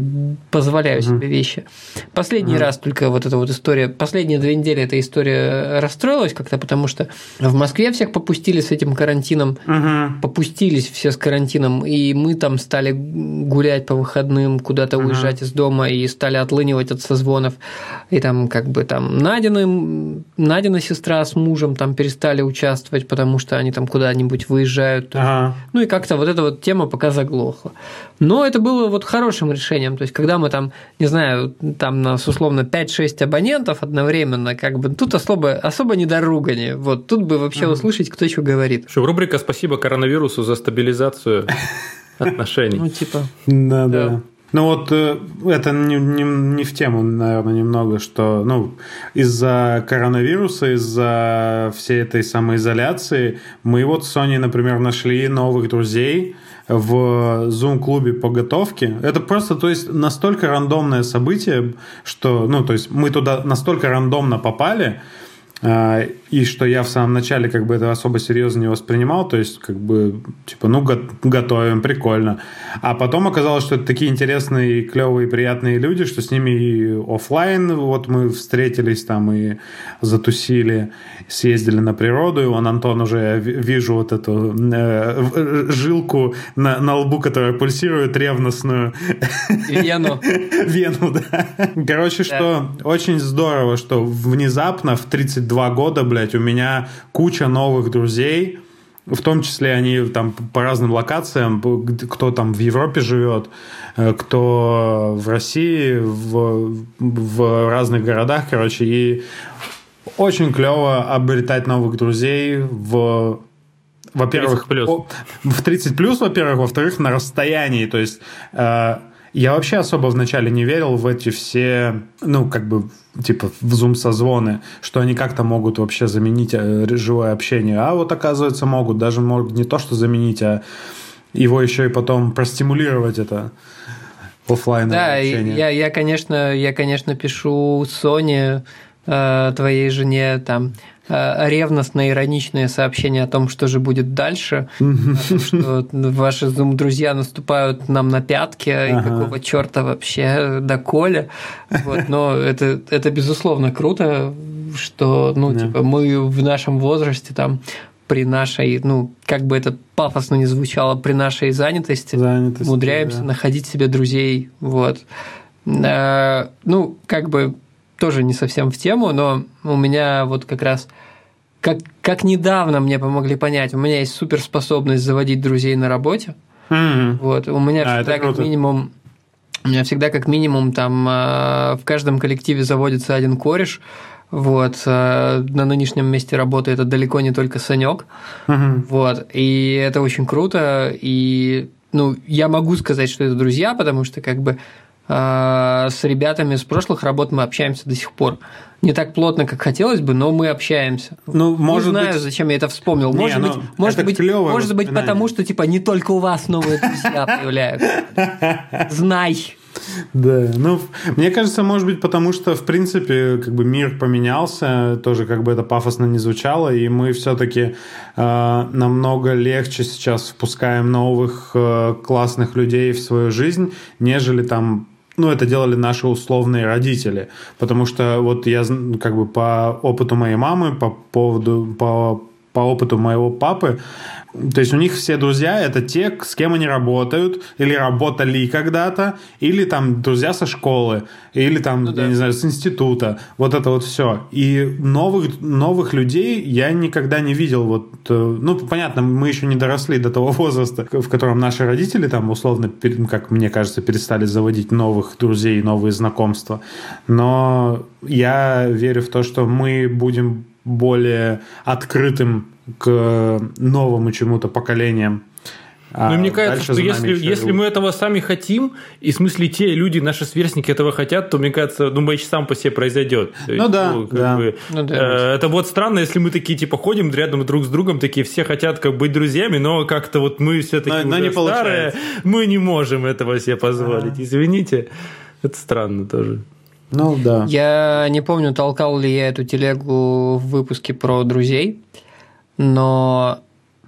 позволяю себе вещи. Последний раз только вот эта вот история, последние 2 недели эта история расстроилась как-то, потому что в Москве всех попустили с этим карантином, попустились все с карантином, и мы там стали гулять по выходным, куда-то уезжать из дома и стали отлынивать от созвонов. И там как бы там Надина сестра с мужем там перестали участвовать, потому что они там куда-нибудь выезжают. Ну и как-то вот эта вот тема пока заглохла. Но это было вот хорошим решением. То есть, когда мы там, не знаю, там нас условно 5-6 абонентов одновременно, как бы тут особо не до ругани. Вот тут бы вообще услышать, кто что говорит. Что, рубрика «Спасибо коронавирусу за стабилизацию отношений». Ну, типа. Да. Ну, вот это не в тему, наверное, немного, что из-за коронавируса, из-за всей этой самоизоляции мы вот с Соней, например, нашли новых друзей в Zoom-клубе по готовке. Это просто, то есть, настолько рандомное событие, что, то есть, мы туда настолько рандомно попали, и что я в самом начале как бы это особо серьезно не воспринимал, то есть как бы типа готовим, прикольно. А потом оказалось, что это такие интересные, клевые, приятные люди, что с ними и офлайн вот мы встретились там и затусили, съездили на природу, и Антон уже вижу вот эту жилку на лбу, которая пульсирует, ревностную. Вену, да. Короче, что очень здорово, что внезапно в 32 года, блядь, у меня куча новых друзей, в том числе они там по разным локациям, кто там в Европе живет, кто в России, в разных городах, короче, и очень клево обретать новых друзей во-первых, 30+. В 30+, во-первых, во-вторых, на расстоянии, то есть... Я вообще особо вначале не верил в эти все, в зум-созвоны, что они как-то могут вообще заменить живое общение. А вот, оказывается, могут. Даже могут не то, что заменить, а его еще и потом простимулировать это офлайновое общение. Да, я, конечно, пишу Соне, твоей жене, там... ревностные, ироничные сообщения о том, что же будет дальше, что ваши зум-друзья наступают нам на пятки, и какого черта вообще доколе. Вот. Но это, безусловно, круто, что мы в нашем возрасте, там, при нашей, как бы это пафосно не звучало, при нашей занятости умудряемся находить себе друзей. Вот. Тоже не совсем в тему, но у меня вот как раз, как недавно мне помогли понять, у меня есть суперспособность заводить друзей на работе. Вот, у меня всегда как минимум, там в каждом коллективе заводится один кореш. Вот, на нынешнем месте работы это далеко не только Санёк. Вот, и это очень круто. И я могу сказать, что это друзья, потому что как бы с ребятами с прошлых работ мы общаемся до сих пор. Не так плотно, как хотелось бы, но мы общаемся. Не знаю, зачем я это вспомнил. Может быть, потому что типа не только у вас новые друзья появляются. Знай. Да, мне кажется, может быть, потому что, в принципе, как бы мир поменялся, тоже как бы это пафосно не звучало, и мы все-таки намного легче сейчас впускаем новых классных людей в свою жизнь, нежели там, это делали наши условные родители, потому что вот я как бы по опыту моей мамы, по опыту моего папы, то есть у них все друзья – это те, с кем они работают, или работали когда-то, или там друзья со школы, или там, не знаю, с института. Вот это вот все. И новых людей я никогда не видел. Вот, понятно, мы еще не доросли до того возраста, в котором наши родители, там, условно, как мне кажется, перестали заводить новых друзей, новые знакомства. Но я верю в то, что мы будем более открытым к новому чему-то поколениям, Ну, мне кажется, что если мы этого сами хотим, и в смысле те люди, наши сверстники этого хотят, то, мне кажется, думаешь, сам по себе произойдет. Это вот странно, если мы такие, типа, ходим рядом друг с другом, такие, все хотят как быть друзьями, но как-то вот мы все-таки уже старые, мы не можем этого себе позволить. Извините, это странно тоже. Ну, да. Я не помню, толкал ли я эту телегу в выпуске про друзей, но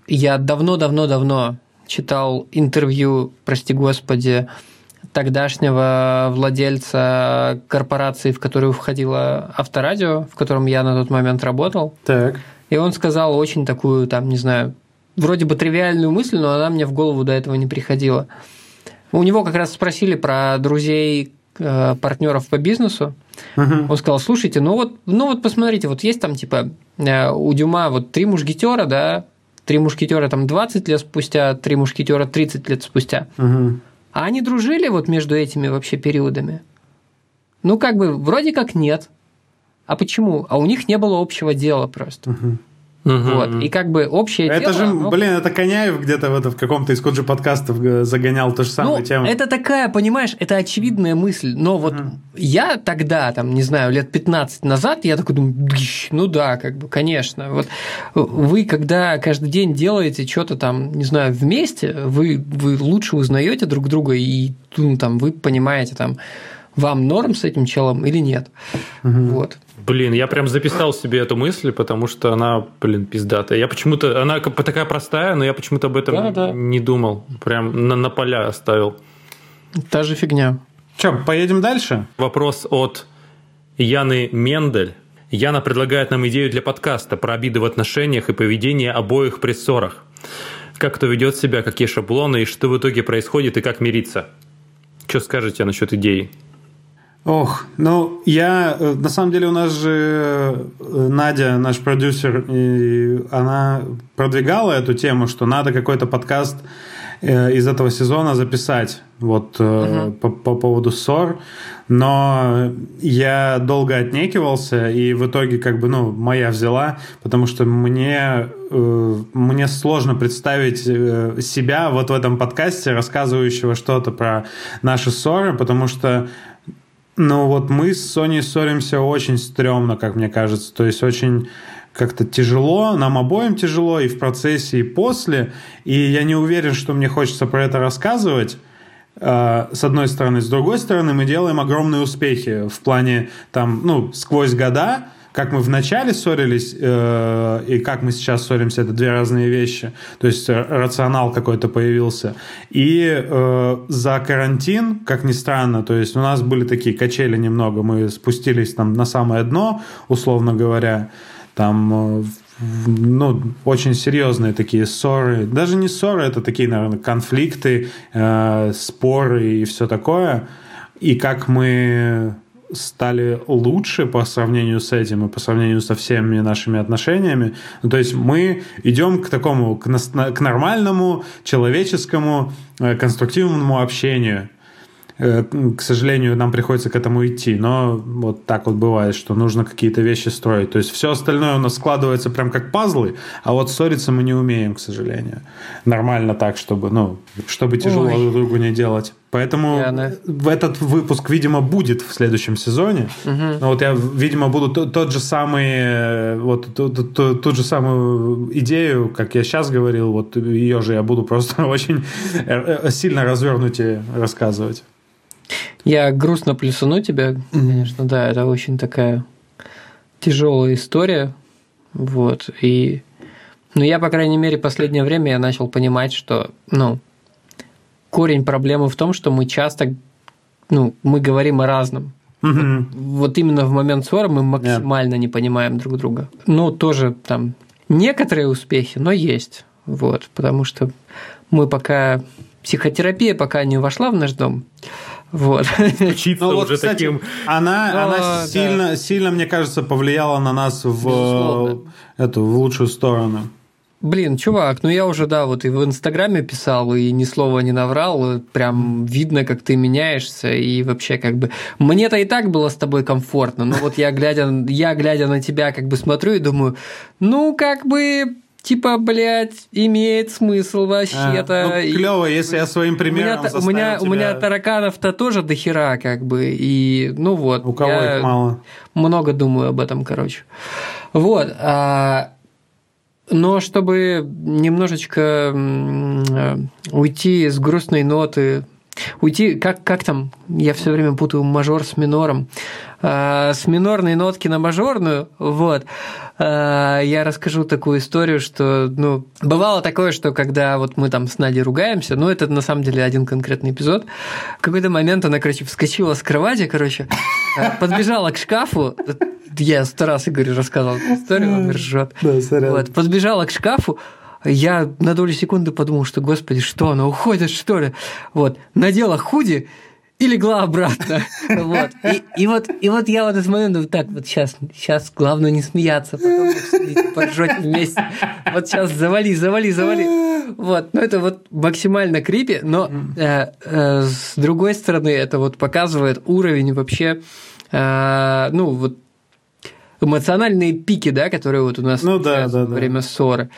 я давно-давно-давно читал интервью, прости господи, тогдашнего владельца корпорации, в которую входило Авторадио, в котором я на тот момент работал. Так. И он сказал очень такую, там, не знаю, вроде бы тривиальную мысль, но она мне в голову до этого не приходила. У него как раз спросили про друзей, партнеров по бизнесу. Uh-huh. Он сказал, слушайте, ну вот посмотрите, вот есть там типа у Дюма вот три мушкетера, да, три мушкетера там 20 лет спустя, три мушкетера 30 лет спустя. Uh-huh. А они дружили вот между этими вообще периодами? Ну, как бы, вроде как нет. А почему? А у них не было общего дела просто. Uh-huh. Вот. И как бы общее это дело... Это Коняев где-то в каком-то из коджи подкастов загонял ту же самую тему. Это такая, понимаешь, это очевидная мысль. Но вот я тогда, там, не знаю, лет 15 назад, я такой думаю, ну да, как бы, конечно. Вот вы, когда каждый день делаете что-то там, не знаю, вместе, вы лучше узнаете друг друга, и там, вы понимаете, там, вам норм с этим челом или нет. Вот. Блин, я прям записал себе эту мысль, потому что она, блин, пиздатая. Я почему-то... Она такая простая, но я почему-то об этом не думал. Прям на поля оставил. Та же фигня. Че, поедем дальше? Вопрос от Яны Мендель. Яна предлагает нам идею для подкаста про обиды в отношениях и поведение обоих при ссорах. Как кто ведет себя, какие шаблоны, и что в итоге происходит, и как мириться. Че скажете насчет идеи? Ох, на самом деле у нас же Надя, наш продюсер, и она продвигала эту тему, что надо какой-то подкаст из этого сезона записать по поводу ссор, но я долго отнекивался, и в итоге как бы, моя взяла, потому что мне сложно представить себя вот в этом подкасте, рассказывающего что-то про наши ссоры, потому что мы с Соней ссоримся очень стрёмно, как мне кажется. То есть очень как-то тяжело, нам обоим тяжело и в процессе, и после. И я не уверен, что мне хочется про это рассказывать, с одной стороны. С другой стороны, мы делаем огромные успехи в плане, сквозь года, как мы вначале ссорились и как мы сейчас ссоримся, это две разные вещи. То есть рационал какой-то появился. И за карантин, как ни странно, то есть у нас были такие качели немного, мы спустились там на самое дно, условно говоря, там очень серьезные такие ссоры. Даже не ссоры, это такие, наверное, конфликты, споры и все такое. И как мы... стали лучше по сравнению с этим и по сравнению со всеми нашими отношениями. То есть мы идем к такому, к нормальному, человеческому, конструктивному общению. К сожалению, нам приходится к этому идти, но вот так вот бывает, что нужно какие-то вещи строить. То есть все остальное у нас складывается прям как пазлы, а вот ссориться мы не умеем, к сожалению. Нормально так, чтобы, чтобы тяжело друг другу не делать. Поэтому этот выпуск, видимо, будет в следующем сезоне. Угу. Но я, видимо, буду ту же самую идею, как я сейчас говорил, ее же я буду просто очень сильно развернуть и рассказывать. Я грустно плюсану тебя, конечно, да, это очень такая тяжелая история, я, по крайней мере, последнее время я начал понимать, что, корень проблемы в том, что мы часто, мы говорим о разном. Mm-hmm. Вот именно в момент ссоры мы максимально не понимаем друг друга. Тоже там некоторые успехи, но есть, потому что мы пока... Психотерапия пока не вошла в наш дом. Учиться уже кстати, таким... Она сильно, мне кажется, повлияла на нас в лучшую сторону. Блин, чувак, я уже, и в Инстаграме писал, и ни слова не наврал, прям видно, как ты меняешься, и вообще как бы... Мне-то и так было с тобой комфортно, но я, глядя на тебя, как бы смотрю и думаю, как бы... типа, блядь, имеет смысл вообще-то. Ну, клёво, если я своим примером заставил тебя... У меня тараканов-то тоже дохера, как бы, и, ну вот. У кого их мало? Много думаю об этом, короче. Вот. Но чтобы немножечко уйти с грустной ноты... Уйти, как там, я все время путаю мажор с минором, с минорной нотки на мажорную, вот, я расскажу такую историю, что, ну, бывало такое, что когда вот мы там с Надей ругаемся, ну, это на самом деле один конкретный эпизод, в какой-то момент она, короче, вскочила с кровати, короче, подбежала к шкафу, я 100 раз Игорю рассказал эту историю, он ржет, вот, подбежала к шкафу, я на долю секунды подумал, что, господи, что, она уходит, что ли? Вот. Надела худи и легла обратно. Вот. И вот я в этот момент думаю, так, вот сейчас главное не смеяться, потом поржёте вместе. Вот сейчас завали. Вот. Ну, это вот максимально крипи, но с другой стороны, это вот показывает уровень вообще, ну, вот эмоциональные пики, да, которые вот у нас во время ссоры.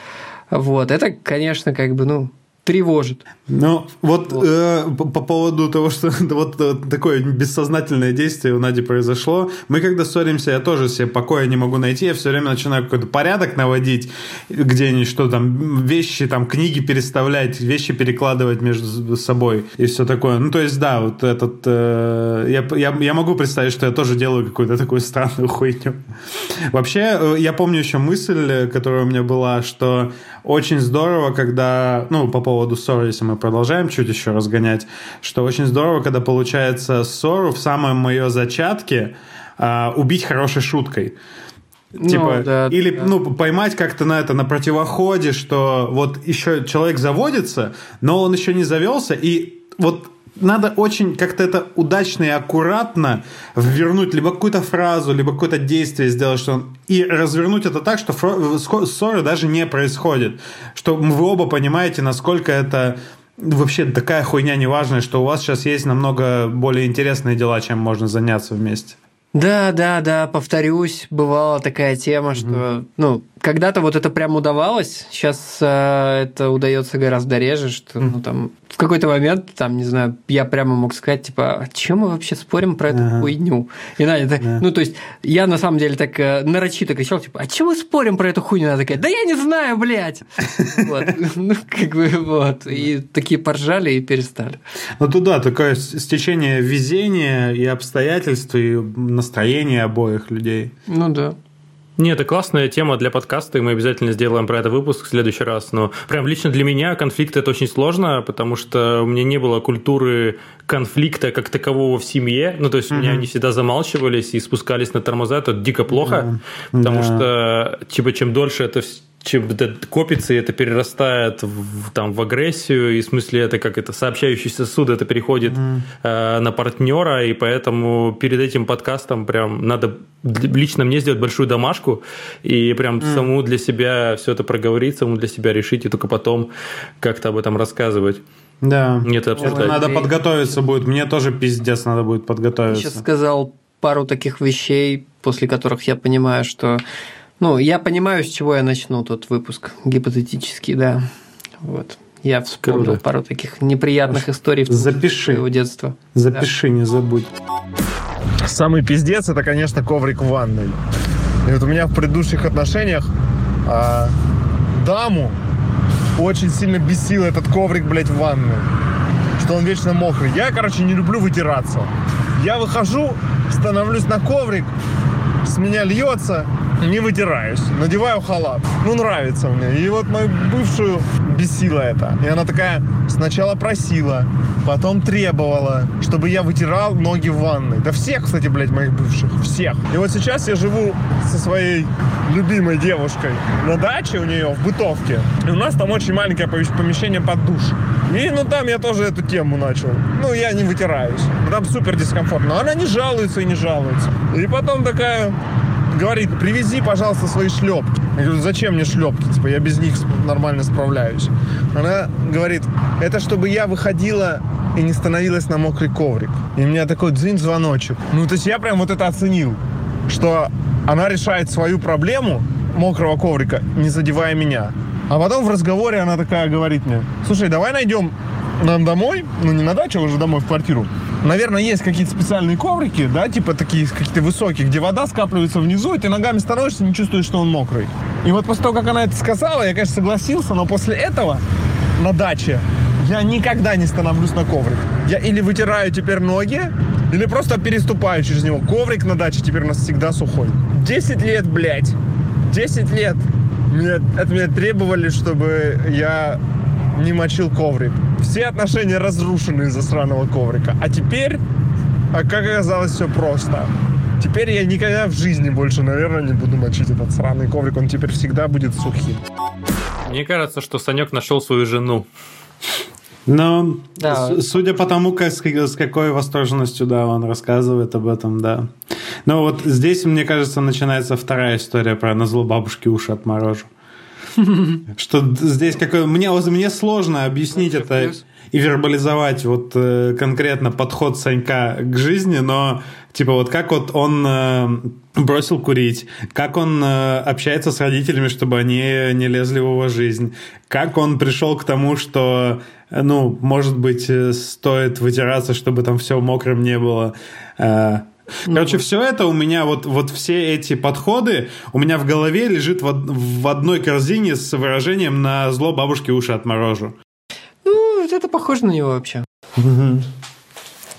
Вот, это, конечно, как бы, ну, тревожит. Ну, вот. По поводу того, что вот такое бессознательное действие у Нади произошло. Мы когда ссоримся, я тоже себе покоя не могу найти. Я все время начинаю какой-то порядок наводить, где-нибудь что там, вещи, там, книги переставлять, вещи перекладывать между собой и все такое. Ну, то есть, да, вот этот... я могу представить, что я тоже делаю какую-то такую странную хуйню. Вообще, я помню еще мысль, которая у меня была, что очень здорово, когда... Ну, по поводу ссоры, если мы продолжаем чуть еще разгонять, что очень здорово, когда получается ссору в самом ее зачатке убить хорошей шуткой. Ну, типа, да, или да. Ну, поймать как-то на это, на противоходе, что вот еще человек заводится, но он еще не завелся, и вот надо очень как-то это удачно и аккуратно вернуть либо какую-то фразу, либо какое-то действие сделать, что он... и развернуть это так, что ссоры даже не происходит. Что вы оба понимаете, насколько это... Вообще такая хуйня неважная, что у вас сейчас есть намного более интересные дела, чем можно заняться вместе. Да, повторюсь, бывала такая тема, что, ну, когда-то вот это прям удавалось, сейчас это удается гораздо реже, что, ну, там, в какой-то момент, там, не знаю, я прямо мог сказать, типа, а чё мы вообще спорим про эту хуйню? И Надя, ну, то есть, я на самом деле так нарочито кричал, типа, а чё мы спорим про эту хуйню? Она такая, да я не знаю, блядь! Вот, ну, как бы, вот, и такие поржали и перестали. Ну, туда такое стечение везения и обстоятельств, и настроение обоих людей. Ну да. Не, это классная тема для подкаста, и мы обязательно сделаем про это выпуск в следующий раз. Но прям лично для меня конфликт – это очень сложно, потому что у меня не было культуры конфликта как такового в семье. Ну, то есть, у меня они всегда замалчивались и спускались на тормоза. Это дико плохо, потому что типа, чем дольше это... Чем это копится, и это перерастает в агрессию, и в смысле это как это сообщающийся суд, это переходит на партнера, и поэтому перед этим подкастом прям надо лично мне сделать большую домашку, и прям саму для себя все это проговорить, саму для себя решить, и только потом как-то об этом рассказывать. Да, это обсуждать. Надо подготовиться будет, мне тоже пиздец надо будет подготовиться. Я сейчас сказал пару таких вещей, после которых я понимаю, что... Ну, я понимаю, с чего я начну тот выпуск гипотетически, да. Вот. Я вспомнил пару таких неприятных историй своего детства. Запиши, да. Не забудь. Самый пиздец – это, конечно, коврик в ванной. И вот у меня в предыдущих отношениях даму очень сильно бесил этот коврик, блядь, в ванной. Что он вечно мокрый. Я, короче, не люблю вытираться. Я выхожу, становлюсь на коврик, с меня льется... Не вытираюсь, надеваю халат. Ну, нравится мне. И вот мою бывшую бесило это. И она такая сначала просила, потом требовала, чтобы я вытирал ноги в ванной. Да всех, кстати, блядь, моих бывших. Всех. И вот сейчас я живу со своей любимой девушкой на даче у нее, в бытовке. И у нас там очень маленькое помещение под душ. И, ну, там я тоже эту тему начал. Ну, я не вытираюсь. Там супер дискомфортно. Но она не жалуется и не жалуется. И потом такая... Говорит, привези, пожалуйста, свои шлепки. Я говорю, зачем мне шлепки? Типа, я без них нормально справляюсь. Она говорит, это чтобы я выходила и не становилась на мокрый коврик. И у меня такой дзынь-звоночек. Ну, то есть я прям вот это оценил, что она решает свою проблему мокрого коврика, не задевая меня. А потом в разговоре она такая говорит мне: слушай, давай найдем нам домой, ну не на дачу, а уже домой в квартиру. Наверное, есть какие-то специальные коврики, да, типа такие какие-то высокие, где вода скапливается внизу, и ты ногами становишься, не чувствуешь, что он мокрый. И вот после того, как она это сказала, я, конечно, согласился, но после этого на даче я никогда не становлюсь на коврик. Я или вытираю теперь ноги, или просто переступаю через него. Коврик на даче теперь у нас всегда сухой. 10 лет, блядь, 10 лет от меня требовали, чтобы я не мочил коврик. Все отношения разрушены из-за сраного коврика. А теперь, как оказалось, все просто. Теперь я никогда в жизни больше, наверное, не буду мочить этот сраный коврик. Он теперь всегда будет сухим. Мне кажется, что Санек нашел свою жену. Ну, да. Судя по тому, как, с какой восторженностью, да, он рассказывает об этом, да. Но вот здесь, мне кажется, начинается вторая история про назло бабушки уши отморожу. Что здесь какое... Мне сложно объяснить это и вербализовать вот конкретно подход Санька к жизни, но типа вот как вот он бросил курить, как он общается с родителями, чтобы они не лезли в его жизнь, как он пришел к тому, что, ну, может быть, стоит вытираться, чтобы там все мокрым не было. Короче, все это у меня, вот все эти подходы у меня в голове лежит в одной корзине с выражением «на зло бабушке уши отморожу». Ну, это похоже на него вообще. Угу.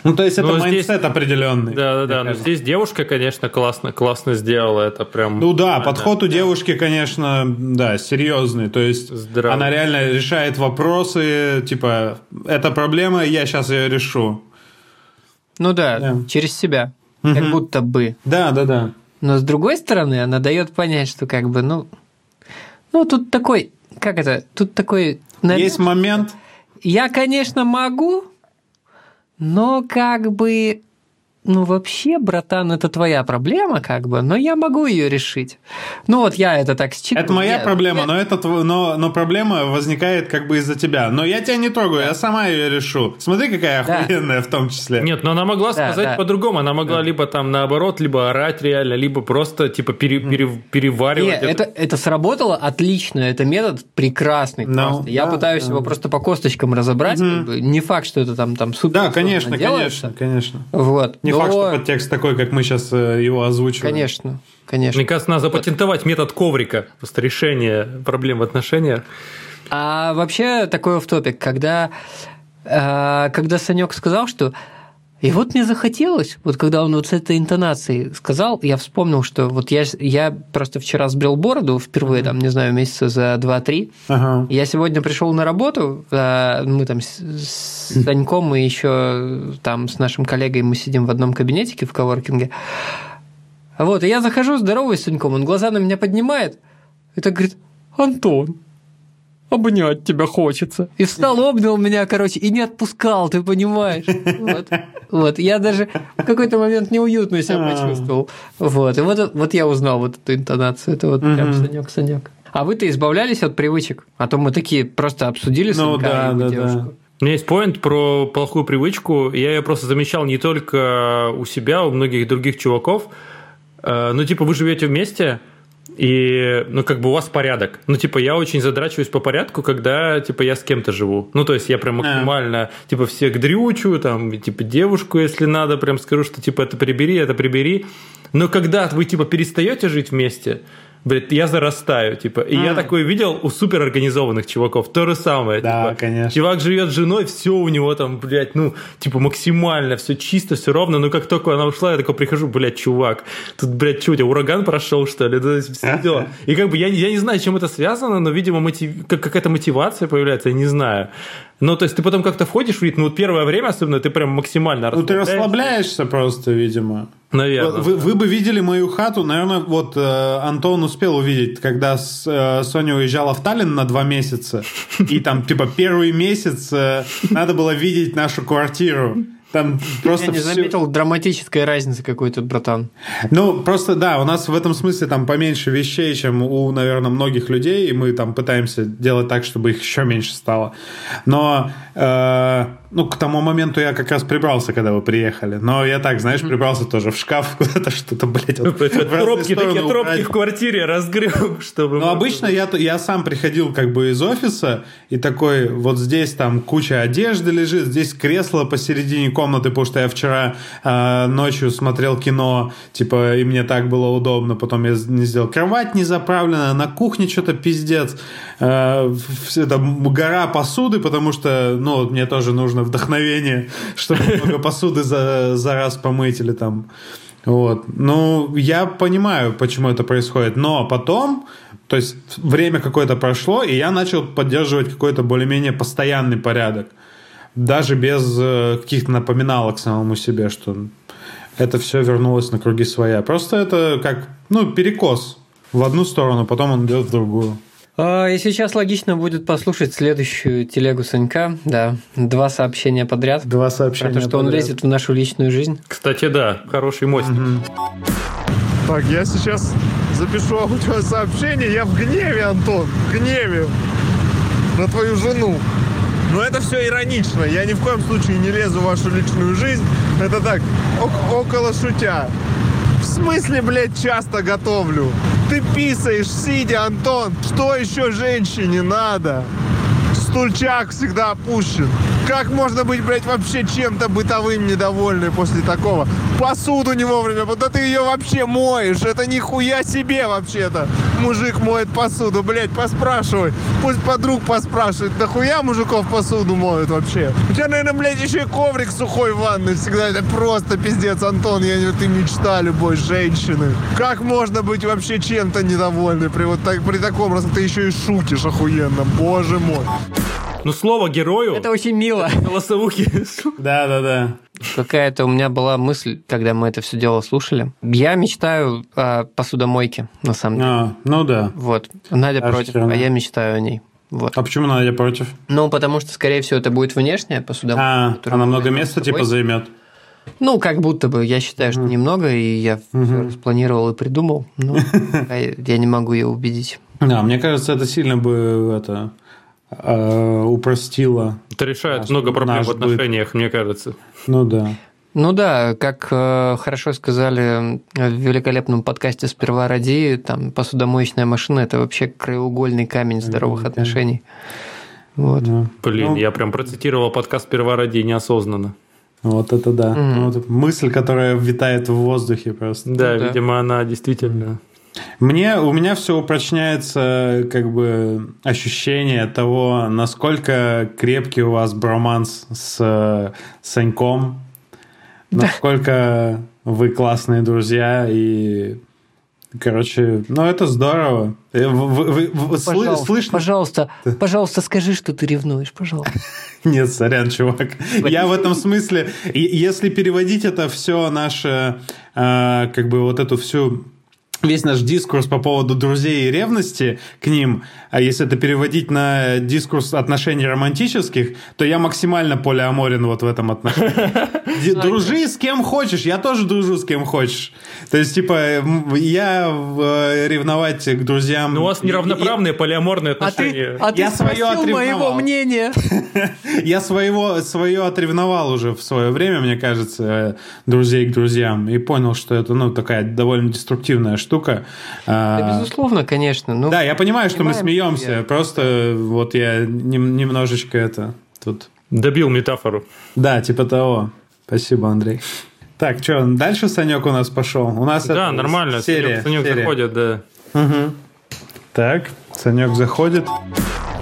Ну, то есть, это майндсет определенный. Да-да-да, но здесь девушка, конечно, классно сделала это прям. Ну да, подход у девушки, конечно, да, серьезный. То есть, она реально решает вопросы, типа, эта проблема, я сейчас ее решу. Ну да. Через себя. Как будто бы. Да. Но с другой стороны, она дает понять, что как бы, ну тут такой, как это, тут такой... Намек, есть момент. Я, конечно, могу, но как бы, ну вообще, братан, это твоя проблема, как бы, но я могу ее решить. Ну вот я это так считаю. Это моя проблема, но проблема возникает как бы из-за тебя. Но я тебя не трогаю, я сама ее решу. Смотри, какая охуенная в том числе. Нет, но она могла сказать по-другому. Она могла либо там наоборот, либо орать реально, либо просто типа переваривать. Нет, это сработало отлично, это метод прекрасный. Я пытаюсь его просто по косточкам разобрать. Не факт, что это там супер. Да, конечно. Вот. Не факт, что подтекст такой, как мы сейчас его озвучиваем. Конечно. Мне кажется, надо запатентовать метод коврика, просто решение проблем в отношениях. А вообще такой офф-топик, когда Санек сказал, что и вот мне захотелось, вот когда он вот с этой интонацией сказал, я вспомнил, что вот я просто вчера сбрил бороду впервые, там, не знаю, месяца за 2-3. Ага. Я сегодня пришел на работу, мы там с Саньком и еще там с нашим коллегой мы сидим в одном кабинетике в коворкинге. Вот, и я захожу, здороваюсь с Саньком, он глаза на меня поднимает и так говорит: Антон, обнять тебя хочется. И встал, обнял меня, короче, и не отпускал, ты понимаешь. Вот. Я даже в какой-то момент неуютно себя почувствовал. Вот. И вот я узнал вот эту интонацию. Это вот прям Санёк. А вы-то избавлялись от привычек? А то мы такие просто обсудили Санька и девушку. Да. У меня есть поинт про плохую привычку. Я ее просто замечал не только у себя, у многих других чуваков. Ну, типа, вы живете вместе, и, ну, как бы у вас порядок. Ну, типа, я очень задрачиваюсь по порядку, когда, типа, я с кем-то живу. Ну, то есть, я прям максимально, типа, всех дрючу, там, типа, девушку, если надо, прям скажу, что, типа, это прибери. Но когда вы, типа, перестаете жить вместе, блядь, я зарастаю, типа. И я такое видел у суперорганизованных чуваков. То же самое. Да, типа, конечно. Чувак живет с женой, все у него там, блядь, ну, типа, максимально, все чисто, все ровно. Но как только она ушла, я такой прихожу, блядь, чувак, тут, блядь, что у тебя, ураган прошел, что ли? Да, все дела. И как бы я не знаю, чем это связано, но, видимо, какая-то мотивация появляется, я не знаю. Ну, то есть, ты потом как-то входишь в ритм, вот первое время особенно ты прям максимально расслабляешься. Ну, ты расслабляешься просто, видимо. Наверное. Вы бы видели мою хату, наверное, вот Антон успел увидеть, когда Соня уезжала в Таллин на 2 месяца, и там, типа, первый месяц надо было видеть нашу квартиру. Там просто я не заметил драматической разницы какой-то, братан. Ну, просто да, у нас в этом смысле там поменьше вещей, чем у, наверное, многих людей, и мы там пытаемся делать так, чтобы их еще меньше стало. Но ну, к тому моменту я как раз прибрался, когда вы приехали. Но я так, знаешь, прибрался тоже в шкаф куда-то, что-то, блядь. Вот, тропки, такие тропки в квартире разгреб, чтобы... Ну, обычно я сам приходил как бы из офиса, и такой, вот здесь там куча одежды лежит, здесь кресло посередине комнаты, потому что я вчера ночью смотрел кино, типа, и мне так было удобно, потом я не сделал. Кровать не заправлена, на кухне что-то пиздец. Это гора посуды, потому что, ну, мне тоже нужно вдохновение, чтобы много посуды за раз помыть или там. Вот. Ну, я понимаю, почему это происходит, но потом... То есть время какое-то прошло, и я начал поддерживать какой-то более-менее постоянный порядок. Даже без каких-то напоминалок самому себе, что это все вернулось на круги своя. Просто это как, ну, перекос в одну сторону, потом он идет в другую. И сейчас логично будет послушать следующую телегу Санька. Да, два сообщения подряд. Два сообщения подряд. Потому что он лезет в нашу личную жизнь. Кстати, да, хороший мостик. Так, я сейчас... запишу твое сообщение. Я в гневе, Антон, в гневе на твою жену. Но это все иронично. Я ни в коем случае не лезу в вашу личную жизнь. Это так, около шутя. В смысле, блядь, часто готовлю? Ты писаешь сидя, Антон. Что еще женщине надо? Стульчак всегда опущен. Как можно быть, блядь, вообще чем-то бытовым недовольным после такого? Посуду не вовремя, вот да ты ее вообще моешь. Это нихуя себе вообще-то. Мужик моет посуду, блядь, поспрашивай. Пусть подруг поспрашивает, нахуя мужиков посуду моют вообще? У тебя, наверное, блядь, еще и коврик сухой в ванной всегда. Это просто пиздец, Антон, ты мечта любой женщины. Как можно быть вообще чем-то недовольным при таком, раз ты еще и шутишь охуенно, боже мой. Ну, слово герою... Это очень мило. Голосовухи. Да-да-да. Какая-то у меня была мысль, когда мы это все дело слушали. Я мечтаю о посудомойке, на самом деле. Ну да. Вот. Надя против, а я мечтаю о ней. Вот. А почему Надя против? Ну, потому что, скорее всего, это будет внешняя посудомойка. Она много места типа займет. Ну, как будто бы. Я считаю, что немного, и я все распланировал и придумал. Но я не могу ее убедить. Да, мне кажется, это сильно бы... упростило. Это решает много проблем в отношениях, мне кажется. Ну да. Ну да, как хорошо сказали в великолепном подкасте «Сперва ради», там посудомоечная машина – это вообще краеугольный камень здоровых отношений. Вот. Блин, я прям процитировал подкаст «Сперва ради» неосознанно. Вот это да. Вот мысль, которая витает в воздухе просто. Да, видимо, она действительно... У меня все упрочняется как бы ощущение того, насколько крепкий у вас броманс с Саньком, насколько вы классные друзья и, короче, ну это здорово. Слышно? Пожалуйста, скажи, что ты ревнуешь, пожалуйста. Нет, сорян, чувак. Я в этом смысле, если переводить это все наше, как бы вот эту всю... Весь наш дискурс по поводу друзей и ревности к ним, а если это переводить на дискурс отношений романтических, то я максимально полиаморен вот в этом отношении. Дружи с кем хочешь, я тоже дружу с кем хочешь. То есть, типа, я ревновать к друзьям... Ну, у вас неравноправные полиаморные отношения. А ты спросил моего мнения. Я свое отревновал уже в свое время, мне кажется, друзей к друзьям, и понял, что это, ну, такая довольно деструктивная штука. Да, безусловно, конечно. Ну, да, я понимаю, что мы смеемся. Себя. Просто вот я немножечко это тут... Добил метафору. Да, типа того. Спасибо, Андрей. Так, что, дальше Санек у нас пошел? У нас да, нормально. Санек заходит, да. Угу. Так, Санек заходит.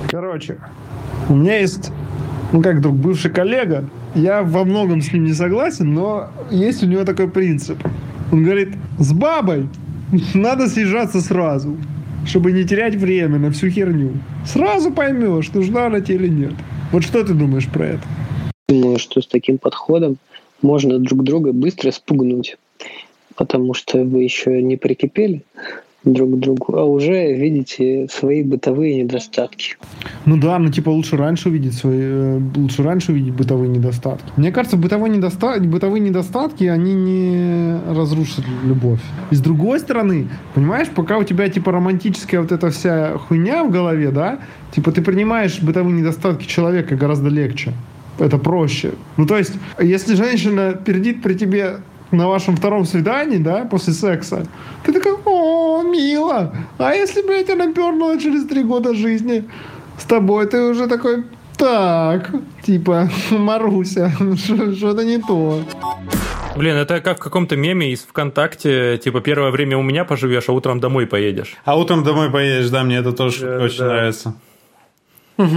Короче, у меня есть, ну как друг, бывший коллега. Я во многом с ним не согласен, но есть у него такой принцип. Он говорит, с бабой надо съезжаться сразу, чтобы не терять время на всю херню. Сразу поймешь, нужна она тебе или нет. Вот что ты думаешь про это? Думаю, что с таким подходом можно друг друга быстро спугнуть, потому что вы еще не прикипели, друг к другу, а уже видите свои бытовые недостатки. Ну да, ну типа лучше раньше увидеть бытовые недостатки. Мне кажется, бытовые недостатки, они не разрушат любовь. И с другой стороны, понимаешь, пока у тебя типа романтическая вот эта вся хуйня в голове, да, типа ты принимаешь бытовые недостатки человека гораздо легче. Это проще. Ну то есть, если женщина пердит при тебе на вашем втором свидании, да, после секса, ты такой: о, мило. А если, блядь, она пернула через 3 года жизни с тобой, ты уже такой: так, типа, Маруся, что-то не то. Блин, это как в каком-то меме из ВКонтакте, типа, первое время у меня поживешь, а утром домой поедешь. А утром домой поедешь, да, мне это тоже очень нравится. Угу.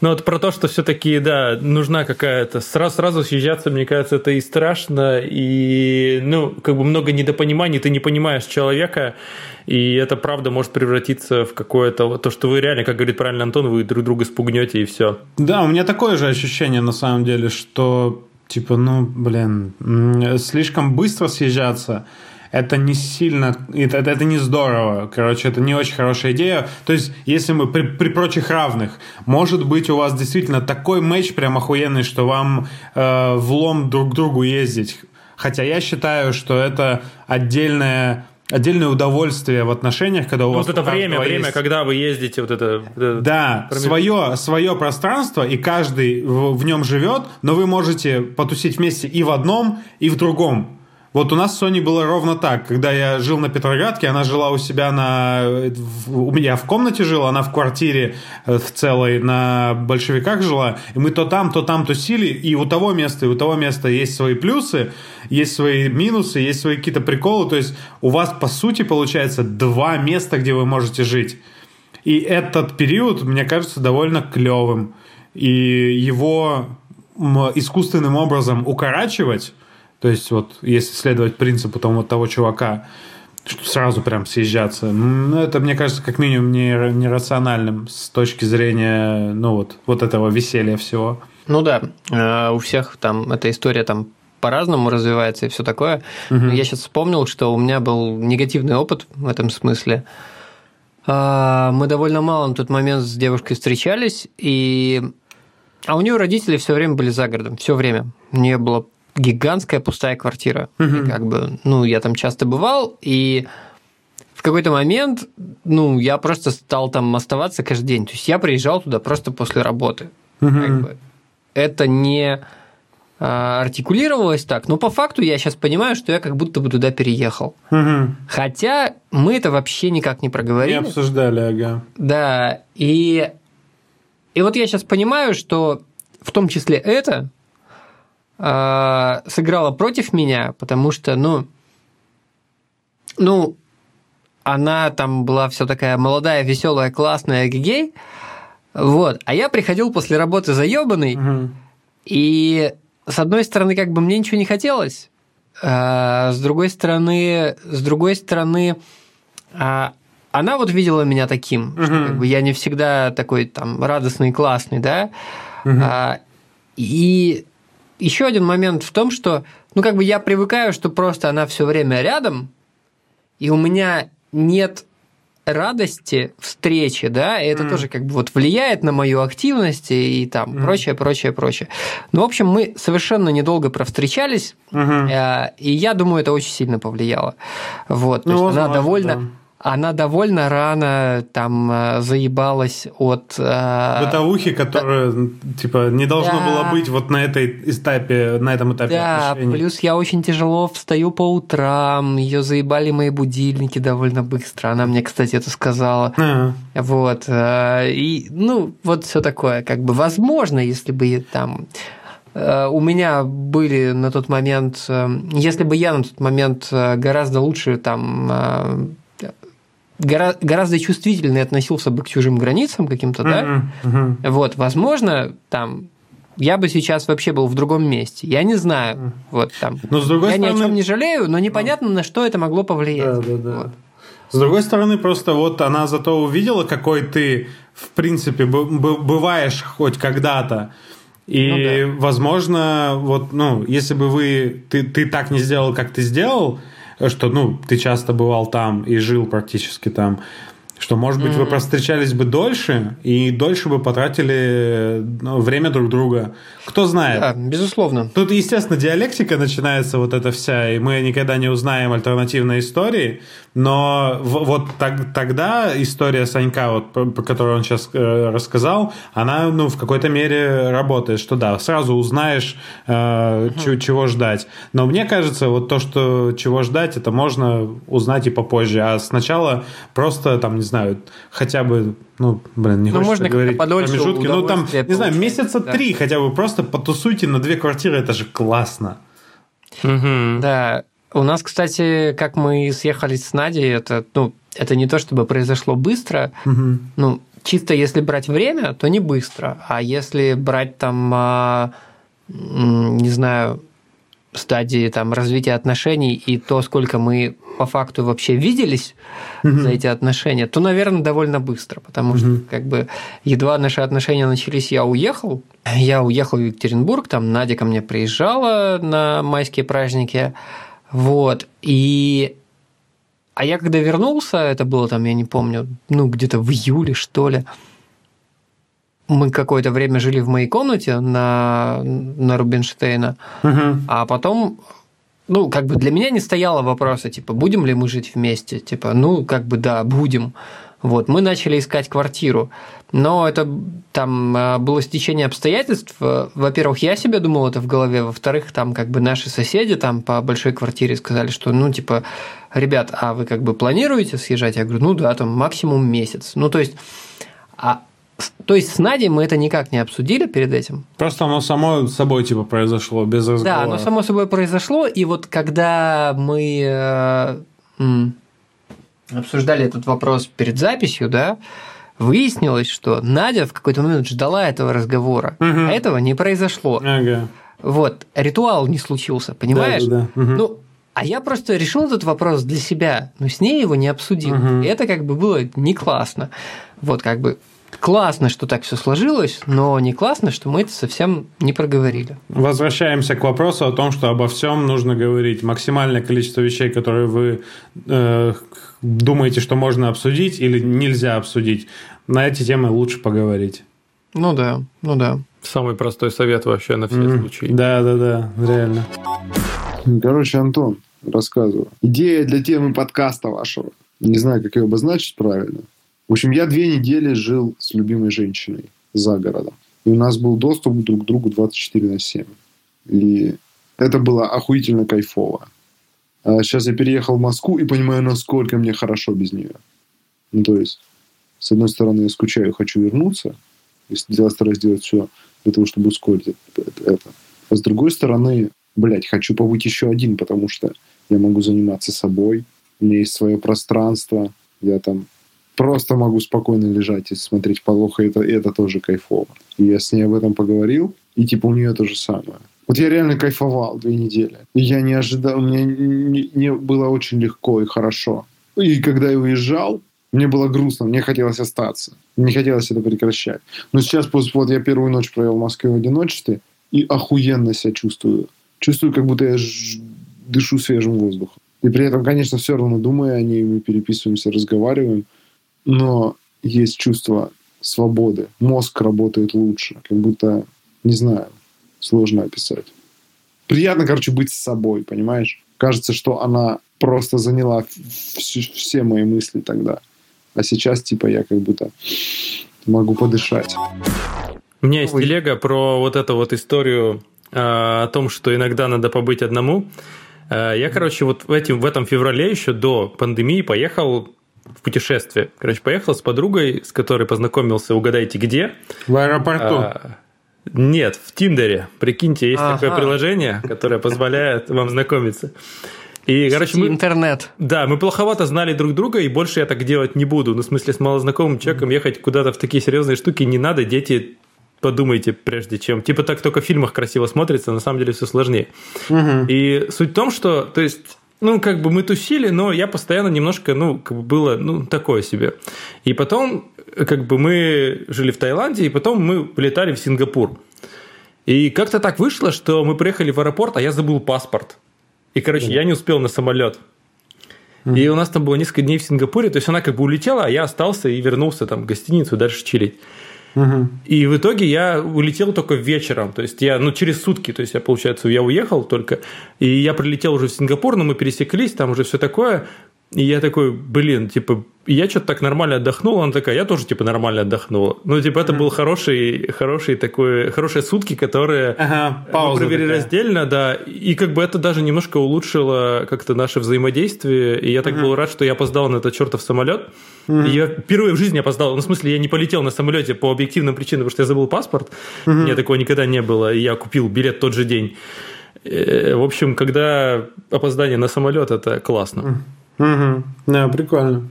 Ну вот про то, что все-таки, да, нужна какая-то... Сразу съезжаться, мне кажется, это и страшно, и, ну, как бы много недопониманий, ты не понимаешь человека, и это, правда, может превратиться в какое-то... То, что вы реально, как говорит правильно Антон, вы друг друга спугнете, и все. Да, у меня такое же ощущение, на самом деле, что, типа, ну, блин, слишком быстро съезжаться... Это не сильно, это не здорово. Короче, это не очень хорошая идея. То есть, если мы при прочих равных, может быть, у вас действительно такой матч прям охуенный, что вам влом друг к другу ездить. Хотя я считаю, что это отдельное удовольствие в отношениях, когда у вас... Вот это время есть... когда вы ездите, вот это... Да, свое пространство, и каждый в нем живет, но вы можете потусить вместе и в одном, и в другом. Вот у нас с Соней было ровно так. Когда я жил на Петроградке, она жила у себя у меня в комнате жила, она в квартире в целой на Большевиках жила. И мы то там тусили. И у того места, есть свои плюсы, есть свои минусы, есть свои какие-то приколы. То есть у вас, по сути, получается 2 места, где вы можете жить. И этот период, мне кажется, довольно клевым. И его искусственным образом укорачивать... То есть, вот, если следовать принципу там, вот того чувака, что сразу прям съезжаться, ну, это, мне кажется, как минимум нерациональным с точки зрения, ну, вот этого веселья всего. Ну да, у всех там эта история там по-разному развивается и все такое. Угу. Но я сейчас вспомнил, что у меня был негативный опыт в этом смысле. Мы довольно мало на тот момент с девушкой встречались, а у нее родители все время были за городом, все время. Не было гигантская пустая квартира. Угу. И как бы, ну, я там часто бывал, и в какой-то момент, ну, я просто стал там оставаться каждый день. То есть я приезжал туда просто после работы. Угу. Как бы это не артикулировалось так, но по факту я сейчас понимаю, что я как будто бы туда переехал. Угу. Хотя мы это вообще никак не проговорили. Не обсуждали, ага. Да, и вот я сейчас понимаю, что в том числе это сыграла против меня, потому что, ну, она там была вся такая молодая, веселая, классная, гигей, вот, а я приходил после работы заебанный, угу. И с одной стороны, как бы мне ничего не хотелось, с другой стороны, она вот видела меня таким, угу. Что как бы я не всегда такой там радостный, классный, да, угу. И еще один момент в том, что, ну, как бы я привыкаю, что просто она все время рядом, и у меня нет радости встречи, да, и это тоже как бы вот влияет на мою активность и там прочее. Ну, в общем, мы совершенно недолго провстречались, и я думаю, это очень сильно повлияло. Вот, ну, то есть она довольно рано там заебалась от... бытовухи, которая, типа, не должно было быть вот на этом этапе отношений. Да, плюс я очень тяжело встаю по утрам, ее заебали мои будильники довольно быстро, она мне, кстати, это сказала. А-а-а. Вот, и, ну, вот все такое, как бы, возможно, если бы там... У меня были на тот момент... Если бы я на тот момент гораздо лучше там... гораздо чувствительнее относился бы к чужим границам каким-то, да? Вот, возможно, там я бы сейчас вообще был в другом месте. Я не знаю. Вот, там. Но, с другой стороны... ни о чем не жалею, но непонятно, на что это могло повлиять. Да. Вот. С другой стороны, просто вот она зато увидела, какой ты, в принципе, бываешь хоть когда-то. И, ну, да. Возможно, вот, ну, если бы ты так не сделал, как ты сделал, что, ну, ты часто бывал там и жил практически там, что, может быть, вы просто встречались бы дольше и дольше бы потратили время друг друга. Кто знает. Да, безусловно. Тут, естественно, диалектика начинается вот эта вся, и мы никогда не узнаем альтернативной истории, но вот тогда история Санька, вот, про которую он сейчас рассказал, она, ну, в какой-то мере работает, что да, сразу узнаешь, чего ждать. Но мне кажется, вот то, что чего ждать, это можно узнать и попозже, а сначала просто, там, не знаю, хотя бы, ну, блин, не хочется говорить промежутки, ну, там, не знаю, месяца 3 хотя бы просто потусуйте на 2 квартиры, это же классно. Да, у нас, кстати, как мы съехались с Надей, это, ну, это не то, чтобы произошло быстро, ну, чисто если брать время, то не быстро, а если брать, там, не знаю, стадии там развития отношений и то, сколько мы по факту вообще виделись за эти отношения, то, наверное, довольно быстро, потому что как бы едва наши отношения начались, я уехал в Екатеринбург, там Надя ко мне приезжала на майские праздники, вот, и а я когда вернулся, это было там, я не помню, ну где-то в июле, что ли, мы какое-то время жили в моей комнате на Рубинштейна, а потом, ну, как бы для меня не стояло вопроса, типа, будем ли мы жить вместе, типа, ну, как бы, да, будем. Вот, мы начали искать квартиру, но это там было стечение обстоятельств. Во-первых, я себе думал это в голове, во-вторых, там как бы наши соседи там по большой квартире сказали, что, ну, типа, ребят, а вы как бы планируете съезжать? Я говорю, ну, да, там максимум месяц. Ну, то есть... То есть с Надей мы это никак не обсудили перед этим. Просто оно само собой типа произошло, без разговора. Да, оно само собой произошло, и вот когда мы обсуждали этот вопрос перед записью, да, выяснилось, что Надя в какой-то момент ждала этого разговора, а этого не произошло. Ага. Вот, ритуал не случился, понимаешь? Да. Ну, а я просто решил этот вопрос для себя, но с ней его не обсудил. И это как бы было не классно. Вот как бы... Классно, что так все сложилось, но не классно, что мы это совсем не проговорили. Возвращаемся к вопросу о том, что обо всем нужно говорить. Максимальное количество вещей, которые вы думаете, что можно обсудить или нельзя обсудить, на эти темы лучше поговорить. Ну да. Самый простой совет вообще на все случаи. Да, реально. Короче, Антон, рассказываю. Идея для темы подкаста вашего. Не знаю, как ее обозначить правильно. В общем, я 2 недели жил с любимой женщиной за городом. И у нас был доступ друг к другу 24/7. И это было охуительно кайфово. А сейчас я переехал в Москву и понимаю, насколько мне хорошо без нее. Ну, то есть, с одной стороны, я скучаю, хочу вернуться. И стараюсь делать все для того, чтобы ускорить это. А с другой стороны, хочу побыть еще один, потому что я могу заниматься собой. У меня есть свое пространство. Я там... Просто могу спокойно лежать и смотреть полохо, это тоже кайфово. И я с ней об этом поговорил, и типа у нее то же самое. Вот я реально кайфовал 2 недели. И я не ожидал, мне было очень легко и хорошо. И когда я уезжал, мне было грустно, мне хотелось остаться. Не хотелось это прекращать. Но сейчас, вот я первую ночь провел в Москве в одиночестве, и охуенно себя чувствую. Чувствую, как будто я дышу свежим воздухом. И при этом, конечно, все равно думаю о ней, мы переписываемся, разговариваем. Но есть чувство свободы. Мозг работает лучше. Как будто, не знаю, сложно описать. Приятно, короче, быть с собой, понимаешь? Кажется, что она просто заняла все мои мысли тогда. А сейчас, типа, я как будто могу подышать. У меня есть телега про вот эту вот историю о том, что иногда надо побыть одному. Я, короче, вот в этом феврале еще до пандемии поехал в путешествие. Короче, поехал с подругой, с которой познакомился, угадайте где? В аэропорту. Нет, в Тиндере. Прикиньте, есть такое приложение, которое позволяет вам знакомиться. И, короче, интернет. Да, мы плоховато знали друг друга, и больше я так делать не буду. Ну, в смысле, с малознакомым человеком ехать куда-то в такие серьезные штуки не надо, дети... Подумайте, прежде чем. Типа так только в фильмах красиво смотрится, на самом деле все сложнее. И суть в том, что... То есть, ну, как бы мы тусили, но я постоянно немножко, ну, как бы было, ну, такое себе. И потом, как бы мы жили в Таиланде, и потом мы полетали в Сингапур. И как-то так вышло, что мы приехали в аэропорт, а я забыл паспорт. И, короче, я не успел на самолет. Mm-hmm. И у нас там было несколько дней в Сингапуре. То есть она как бы улетела, а я остался и вернулся там в гостиницу дальше чилить. Mm-hmm. И в итоге я улетел только вечером. То есть я, ну, через сутки, то есть я, получается, я уехал только. И я прилетел уже в Сингапур, но мы пересеклись, там уже все такое. И я такой, блин, типа, я что-то так нормально отдохнул. Она такая, я тоже, типа, нормально отдохнула. Ну, типа, это был хорошие сутки, которые мы проверили раздельно, да. И как бы это даже немножко улучшило как-то наше взаимодействие. И я так был рад, что я опоздал на этот чертов самолет. И я впервые в жизни опоздал. Ну, в смысле, я не полетел на самолете по объективным причинам, потому что я забыл паспорт. У меня такого никогда не было. И я купил билет тот же день. В общем, когда опоздание на самолет, это классно. Угу, да, прикольно.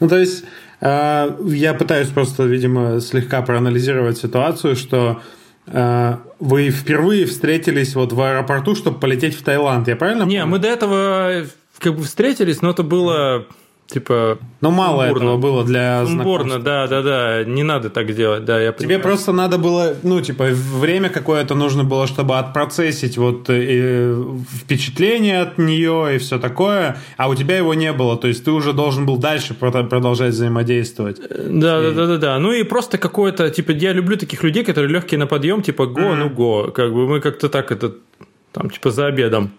Ну, то есть, я пытаюсь просто, видимо, слегка проанализировать ситуацию, что вы впервые встретились вот в аэропорту, чтобы полететь в Таиланд, я правильно понял? Не, мы до этого как бы встретились, но это было, типа... Ну, мало этого было для знакомства. Да, не надо так делать, да, я понимаю. Тебе просто надо было, ну, типа, время какое-то нужно было, чтобы отпроцессить вот впечатление от нее и все такое, а у тебя его не было, то есть ты уже должен был дальше продолжать взаимодействовать. Да, ну и просто какое-то, типа, я люблю таких людей, которые легкие на подъем, типа, как бы мы как-то так это, там, типа, за обедом.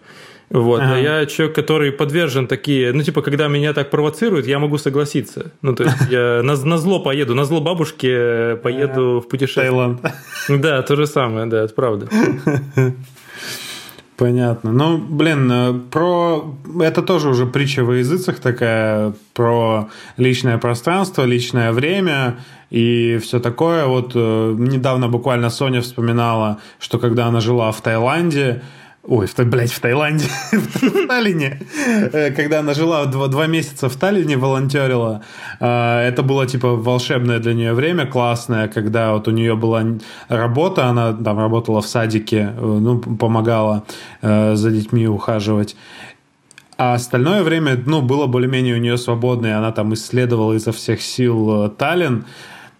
Вот, а я человек, который подвержен такие, ну, типа, когда меня так провоцируют, я могу согласиться. Ну, то есть я на зло бабушке поеду в путешествие. Таиланд. Да, то же самое, да, это правда. Понятно. Ну, блин, это тоже уже притча во языцах такая, про личное пространство, личное время и все такое. Вот недавно буквально Соня вспоминала, что когда она жила в Таиланде, в Таиланде, в Таллине. Когда она жила 2 месяца в Таллине, волонтерила, это было, типа, волшебное для нее время, классное, когда вот у нее была работа, она там работала в садике, ну, помогала за детьми ухаживать. А остальное время, ну, было более-менее у нее свободное, она там исследовала изо всех сил Таллин,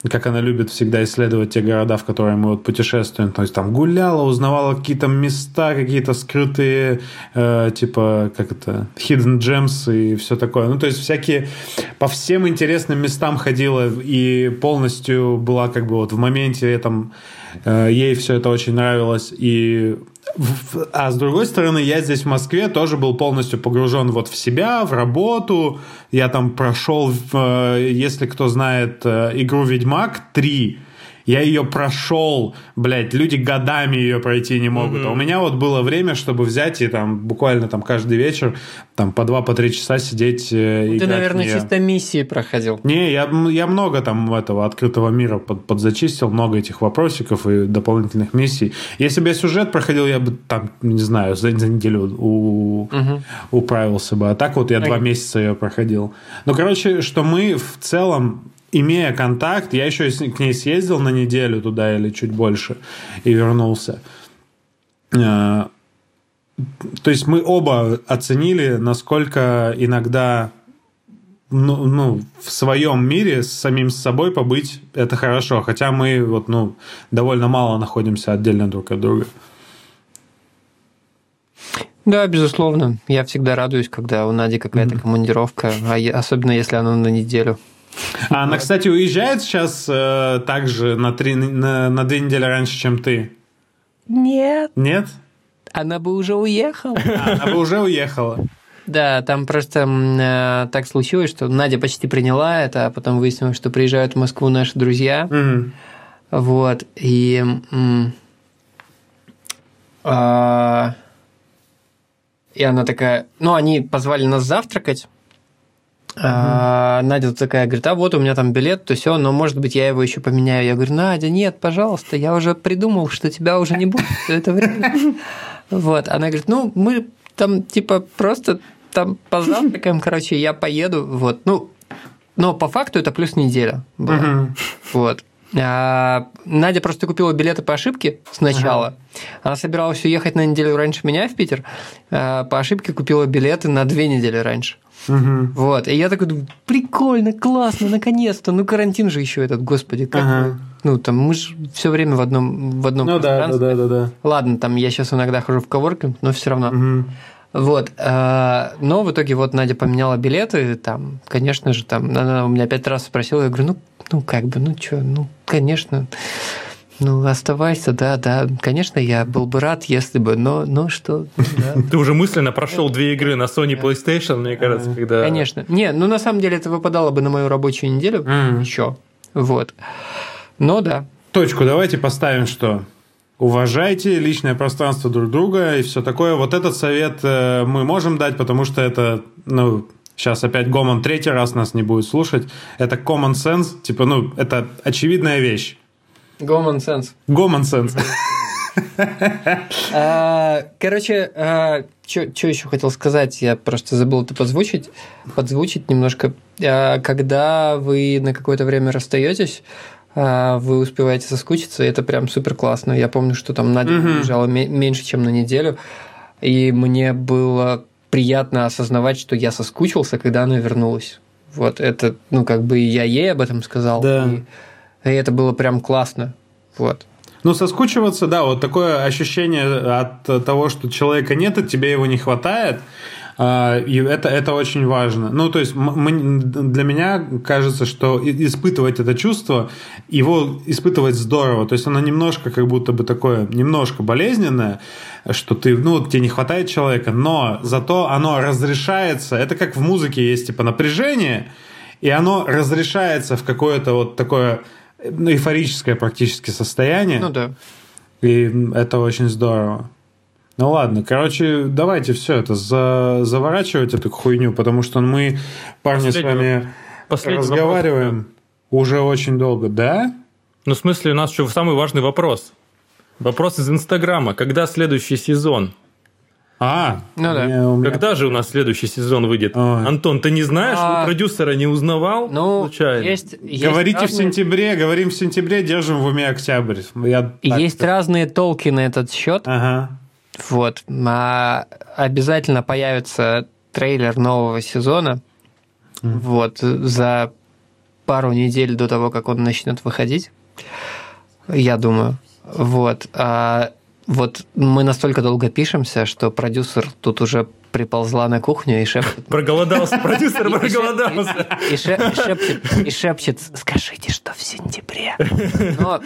как она любит всегда исследовать те города, в которые мы вот путешествуем. То есть там гуляла, узнавала какие-то места, какие-то скрытые, hidden gems и все такое. Ну, то есть всякие... По всем интересным местам ходила и полностью была как бы вот в моменте этом. Ей все это очень нравилось. А с другой стороны, я здесь в Москве тоже был полностью погружен вот в себя, в работу. Я там прошел, если кто знает, игру «Ведьмак 3». Я ее прошел, блядь, люди годами ее пройти не могут. А у меня вот было время, чтобы взять и там буквально там каждый вечер там по 2-3 часа сидеть. Ты, наверное, чисто миссии проходил. Не, я много там этого открытого мира подзачистил, много этих вопросиков и дополнительных миссий. Если бы я сюжет проходил, я бы там, не знаю, за неделю управился бы. А так вот я 2 месяца ее проходил. Ну, короче, что мы в целом, имея контакт, я еще к ней съездил на неделю туда или чуть больше и вернулся. То есть мы оба оценили, насколько иногда в своем мире с самим собой побыть это хорошо, хотя мы вот, довольно мало находимся отдельно друг от друга. Да, безусловно. Я всегда радуюсь, когда у Нади какая-то командировка, особенно если она на неделю. А она, кстати, уезжает сейчас также на 2 недели раньше, чем ты? Нет. Нет? Она бы уже уехала. Она бы уже уехала. Да, там просто так случилось, что Надя почти приняла это, а потом выяснилось, что приезжают в Москву наши друзья. Mm-hmm. Вот. И... И она такая... Ну, они позвали нас завтракать. А Надя такая говорит, а вот у меня там билет, то все, но может быть я его еще поменяю. Я говорю, Надя, нет, пожалуйста, я уже придумал, что тебя уже не будет все это время. Вот, она говорит, мы там типа просто там позавтракаем, короче, я поеду, вот, но по факту это плюс неделя была, вот. Надя просто купила билеты по ошибке сначала. Она собиралась уехать на неделю раньше меня в Питер, по ошибке купила билеты на 2 недели раньше. Вот. И я такой думаю, прикольно, классно, наконец-то. Ну, карантин же еще этот, господи, как мы. Ну, там мы же все время в одном пространстве. Да. Ладно, там я сейчас иногда хожу в коворкинг, но все равно. Вот. Но в итоге вот Надя поменяла билеты, там, конечно же, там, она у меня 5 раз спросила, я говорю, конечно, оставайся, да, конечно, я был бы рад, если бы, но что... Да. Ты уже мысленно прошел 2 игры на Sony PlayStation, мне кажется, когда... Конечно. На самом деле это выпадало бы на мою рабочую неделю еще, вот. Но да. Точку давайте поставим, что... Уважайте личное пространство друг друга и все такое. Вот этот совет мы можем дать, потому что это, сейчас опять Гомон 3-й раз нас не будет слушать. Это common sense, это очевидная вещь. Гомон сенс. Короче, что еще хотел сказать, я просто забыл это подзвучить немножко. Когда вы на какое-то время расстаетесь, вы успеваете соскучиться, и это прям супер классно. Я помню, что там Надя лежала меньше, чем на неделю, и мне было приятно осознавать, что я соскучился, когда она вернулась. Вот это, я ей об этом сказал, да. И это было прям классно. Вот. Соскучиваться, да, вот такое ощущение от того, что человека нет, и тебе его не хватает. И это очень важно. Для меня кажется, что испытывать это чувство, его испытывать здорово. То есть оно немножко как будто бы такое, немножко болезненное, что ты, тебе не хватает человека, но зато оно разрешается. Это как в музыке есть напряжение, и оно разрешается в какое-то вот такое эйфорическое практически состояние. Да. И это очень здорово. Ладно, давайте все это заворачивать эту хуйню, потому что мы, парни, с вами разговариваем вопрос. Уже очень долго, да? В смысле, у нас еще самый важный вопрос. Вопрос из Инстаграма. Когда следующий сезон? Когда же у нас следующий сезон выйдет? Антон, ты не знаешь? Продюсера не узнавал? Случайно. Есть говорите разные... в сентябре, говорим в сентябре, держим в уме октябрь. Есть разные толки на этот счет. Ага. Вот. Обязательно появится трейлер нового сезона. Вот. За пару недель до того, как он начнет выходить. Я думаю. Вот. Мы настолько долго пишемся, что продюсер тут уже приползла на кухню и шепчет. Проголодался, продюсер проголодался. И шепчет, скажите, что в сентябре. Но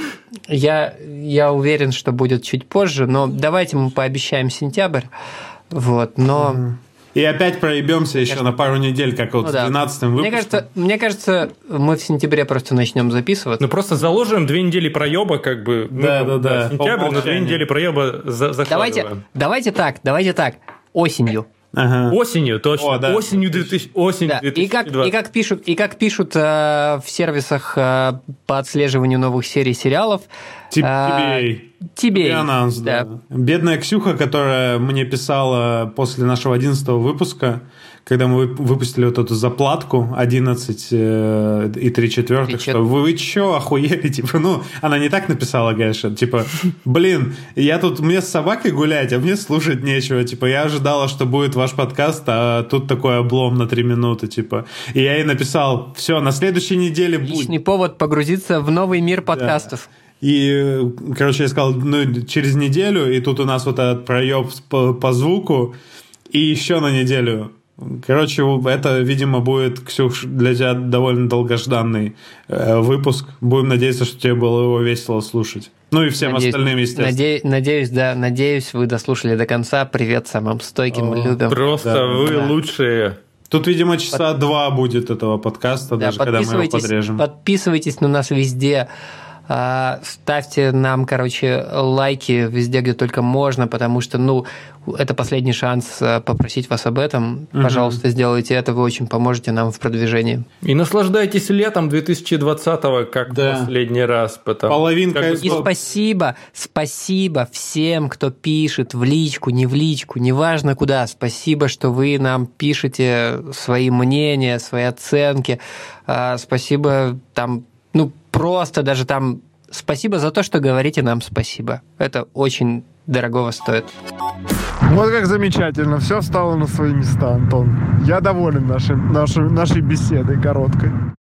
я уверен, что будет чуть позже, но давайте мы пообещаем сентябрь. Вот, но... И опять проебемся еще на пару недель, как вот в 12-м выпуске. Мне кажется, мы в сентябре просто начнем записываться. Просто заложим 2 недели проеба, как бы. Да. Сентябрь, но 2 недели проеба закладываем. Давайте так. Осенью. Ага. Осенью, точно. Осенью 2020. И как пишут в сервисах по отслеживанию новых серий сериалов... Тебе анонс, да. Бедная Ксюха, которая мне писала после нашего 11-го выпуска, когда мы выпустили вот эту заплатку 11 3/4, что вы чё, охуели? Она не так написала, конечно, я тут, мне с собакой гулять, а мне слушать нечего, я ожидала, что будет ваш подкаст, а тут такой облом на 3 минуты, И я ей написал, все, на следующей неделе будет. Личный повод погрузиться в новый мир подкастов. Да. И, я сказал, через неделю, и тут у нас вот этот проеб по звуку, и еще на неделю. Это, видимо, будет, Ксюш, для тебя довольно долгожданный выпуск. Будем надеяться, что тебе было его весело слушать. И всем остальным, естественно. Надеюсь, вы дослушали до конца. Привет самым стойким людям. Просто вы лучшие. Тут, видимо, часа 2 будет этого подкаста, даже когда мы его подрежем. Подписывайтесь на нас везде. Ставьте нам, лайки везде, где только можно, потому что, это последний шанс попросить вас об этом. Пожалуйста, сделайте это, вы очень поможете нам в продвижении. И наслаждайтесь летом 2020-го, последний раз. И спасибо всем, кто пишет в личку, не в личку, неважно куда. Спасибо, что вы нам пишете свои мнения, свои оценки. Спасибо, просто даже там спасибо за то, что говорите нам спасибо. Это очень дорогого стоит. Вот как замечательно. Все встало на свои места, Антон. Я доволен нашей беседой короткой.